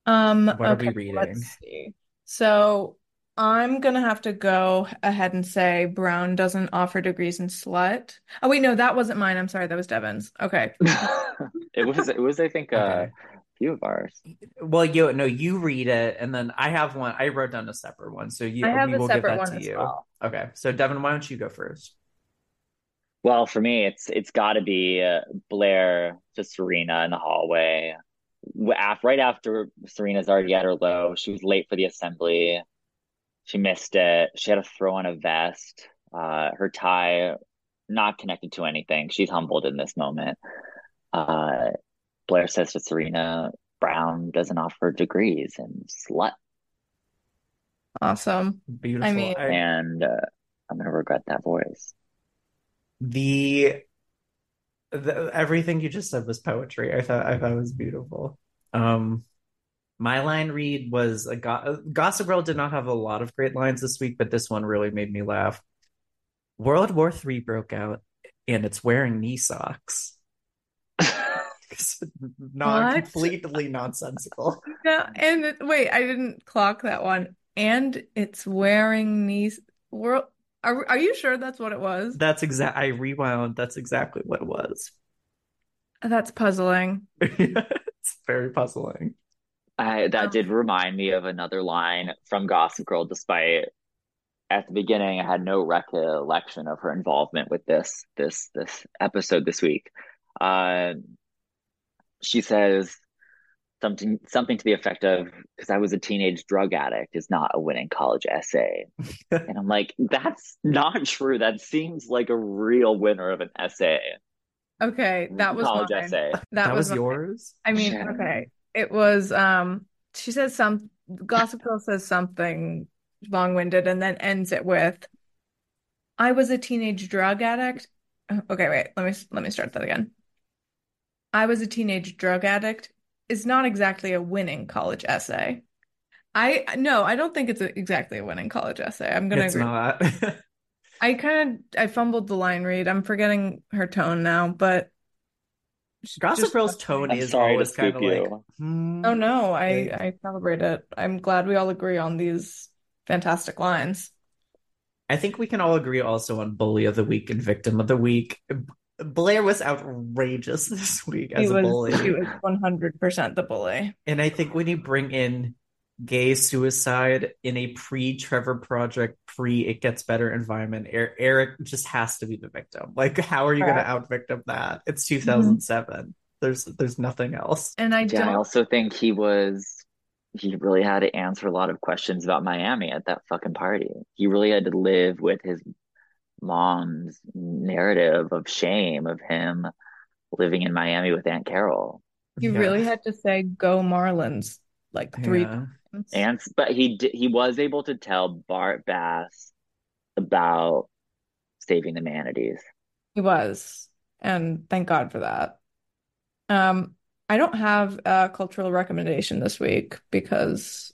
Um, what okay, are we reading? Let's see. So I'm going to have to go ahead and say Brown doesn't offer degrees in slut. Oh, wait, no, that wasn't mine. I'm sorry. That was Devin's. Okay. It was, it was, I think, okay. uh, a few of ours. Well, you, no, you read it. And then I have one. I wrote down a separate one. So you, I have we a will separate give that one to you. Well. Okay. So Devin, why don't you go first? Well, for me, it's, it's gotta be uh, Blair to Serena in the hallway. Right after Serena's already at her low, she was late for the assembly. She missed it. She had to throw on a vest. Uh, her tie, not connected to anything. She's humbled in this moment. Uh, Blair says to Serena, Brown doesn't offer degrees and slut. Awesome. Beautiful. I mean, and uh, I'm going to regret that voice. The, the everything you just said was poetry. I thought I thought it was beautiful. Um My line read was a go- Gossip Girl did not have a lot of great lines this week, but this one really made me laugh. World War Three broke out, and it's wearing knee socks. Not completely nonsensical. No, and it, wait, I didn't clock that one. And it's wearing knee world. Are are you sure that's what it was? That's exact. I rewound. That's exactly what it was. That's puzzling. It's very puzzling. I, that oh. did remind me of another line from Gossip Girl, despite at the beginning I had no recollection of her involvement with this this this episode this week. Uh, she says something something to the effect of, because I was a teenage drug addict is not a winning college essay. And I'm like, that's not true. That seems like a real winner of an essay. Okay, that was college mine. Essay. That, that was, was yours? I mean, yeah. Okay. It was, um, she says some, Gossip Girl says something long-winded and then ends it with, I was a teenage drug addict. Okay, wait, let me, let me start that again. I was a teenage drug addict is not exactly a winning college essay. I, no, I don't think it's a, exactly a winning college essay. I'm going to agree. It's not. I kind of, I fumbled the line read. I'm forgetting her tone now, but Gossip just, Girl's tone I'm is always kind of like, hmm. oh no, I, I celebrate it. I'm glad we all agree on these fantastic lines. I think we can all agree also on Bully of the Week and Victim of the Week. Blair was outrageous this week as he was, a bully. He was one hundred percent the bully. And I think when you bring in gay suicide in a pre-Trevor Project, pre-It Gets Better environment, er- Eric just has to be the victim. Like, how are you going to out-victim that? It's two thousand seven. Mm-hmm. There's there's nothing else. And I, yeah, I also think he was... He really had to answer a lot of questions about Miami at that fucking party. He really had to live with his mom's narrative of shame of him living in Miami with Aunt Carol. He yeah. really had to say, go Marlins, like three yeah. times. And, but he d- he was able to tell Bart Bass about saving the manatees. He was. And thank God for that. Um, I don't have a cultural recommendation this week because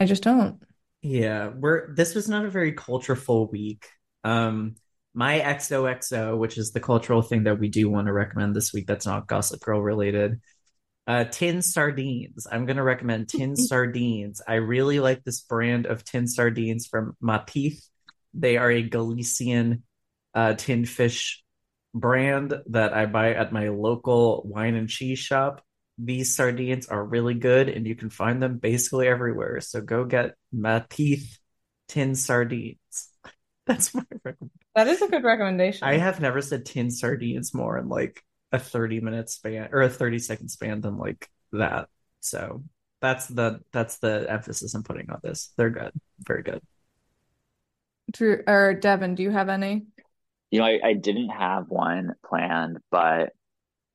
I just don't. Yeah, we're this was not a very cultureful week. Um, my X O X O, which is the cultural thing that we do want to recommend this week that's not Gossip Girl related, uh, tin sardines. I'm going to recommend tin sardines. I really like this brand of tin sardines from Matith. They are a Galician uh, tin fish brand that I buy at my local wine and cheese shop. These sardines are really good, and you can find them basically everywhere. So go get Matith tin sardines. That's my recommendation. That is a good recommendation. I have never said tin sardines more in like a thirty minute span or a thirty second span than like that. So that's the that's the emphasis I'm putting on this. They're good, very good. Drew or Devin, do you have any? You know, I, I didn't have one planned, but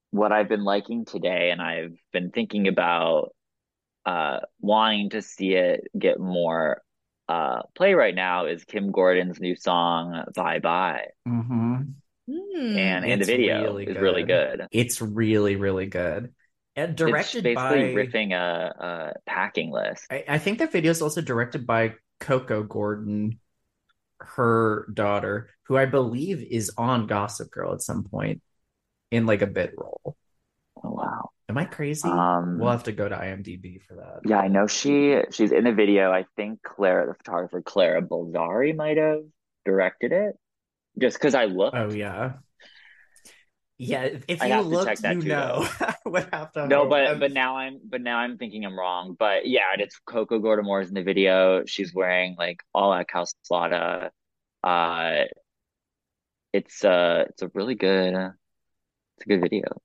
what I've been liking today, and I've been thinking about uh, wanting to see it get more uh, play right now, is Kim Gordon's new song, Bye Bye. Mm-hmm. Mm. And, and the video really is good. really good. It's really, really good. And directed it's basically by... riffing a, a packing list. I, I think the video is also directed by Coco Gordon, her daughter, who I believe is on Gossip Girl at some point in like a bit role. Oh wow. Am I crazy? Um, we'll have to go to I M D B for that. Yeah, I know she she's in the video. I think Clara, the photographer Clara Bolzari, might have directed it. Just because I looked. Oh yeah. Yeah, if you look, you know. I would have to. No, but but now I'm but now I'm thinking I'm wrong. But yeah, it's Coco Gordon Moore's in the video. She's wearing like all out Calzada. Uh, it's uh, it's a really good, it's a good video.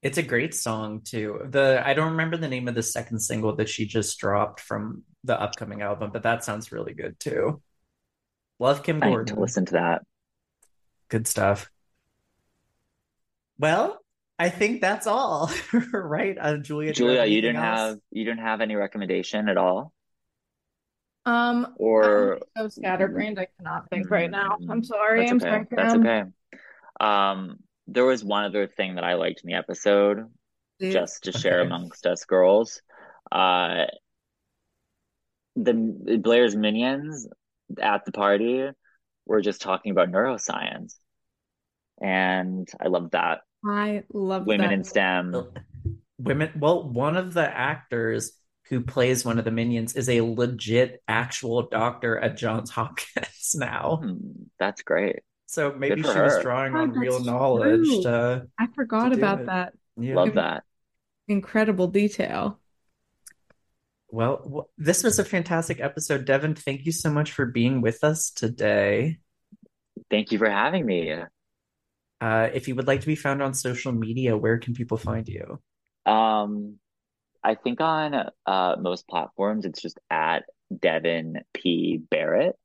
It's a great song too. The I don't remember the name of the second single that she just dropped from the upcoming album, but that sounds really good too. Love Kim Gordon. I need to listen to that. Good stuff. Well, I think that's all, right? Uh, Julia, Julia, you, you didn't else? have you didn't have any recommendation at all, um, or I'm so scatterbrained I cannot think right now. I'm sorry. That's I'm okay. sorry. That's okay. Um, there was one other thing that I liked in the episode, Dude. just to okay. share amongst us girls. Uh, the Blair's minions at the party were just talking about neuroscience, and I love that. I love women that. in STEM. Women. Well, one of the actors who plays one of the minions is a legit actual doctor at Johns Hopkins now. Mm, that's great. So maybe she her. was drawing oh, on real true. knowledge. To, I forgot to about it. that. Yeah. Love that. Incredible detail. Well, w- this was a fantastic episode. Devin, thank you so much for being with us today. Thank you for having me. Uh, if you would like to be found on social media, where can people find you? Um, I think on uh, most platforms, it's just at Devin P. Barrett.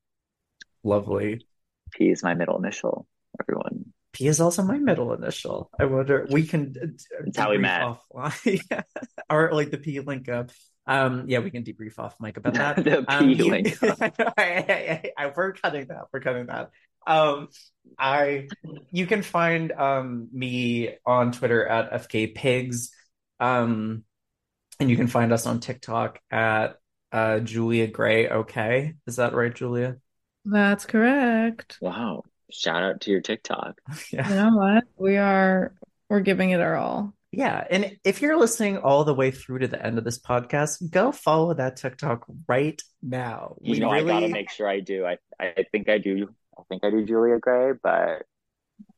Lovely. P is my middle initial, everyone. P is also my middle initial. I wonder, we can... That's how we met. Offline. yeah. Or like the P link up. Um, yeah, we can debrief off mic about that. the P um, link you, up. I, I, I, I, we're cutting that. We're cutting that. Um, I you can find um me on Twitter at F K Pigs, um, and you can find us on TikTok at uh Julia Gray. Okay, is that right, Julia? That's correct. Wow! Shout out to your TikTok. Yeah. You know what? We are We're giving it our all. Yeah. And if you're listening all the way through to the end of this podcast, go follow that TikTok right now. We you know, really... I gotta make sure I do. I, I think I do. I think I do Julia Gray, but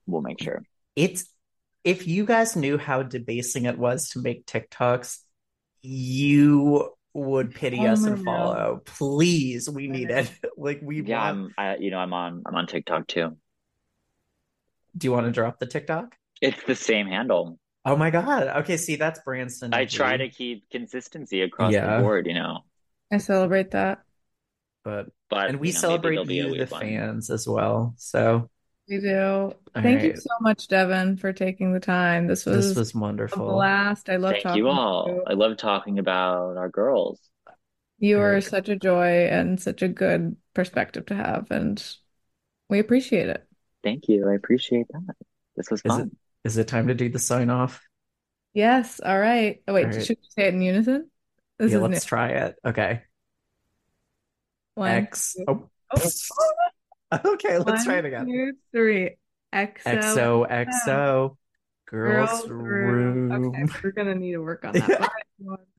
we'll make sure. It's, if you guys knew how debasing it was to make TikToks, you would pity oh us and follow. God. Please, we need it. Like we Yeah, want... I'm, I, you know, I'm on I'm on TikTok too. Do you want to drop the TikTok? It's the same handle. Oh my God. Okay, see, that's Branson. I try to keep consistency across yeah. the board, you know. I celebrate that. But, but and we you know, celebrate you, the one. fans, as well. So we do. Thank right. you so much, Devin, for taking the time. This was, this was wonderful. A blast. I love Thank talking you all. To you. I love talking about our girls. You are such a joy and such a good perspective to have, and we appreciate it. Thank you. I appreciate that. This was Is fun. It- Is it time to do the sign off? Yes. All right. Oh, wait. All right. Should we say it in unison? This yeah, is let's new. try it. Okay. One, X. Oh. Oh. Okay. Let's One, try it again. Two, three. X O X O. X O X O. Girls, Girls room. room. Okay. We're going to need to work on that. Yeah. All right,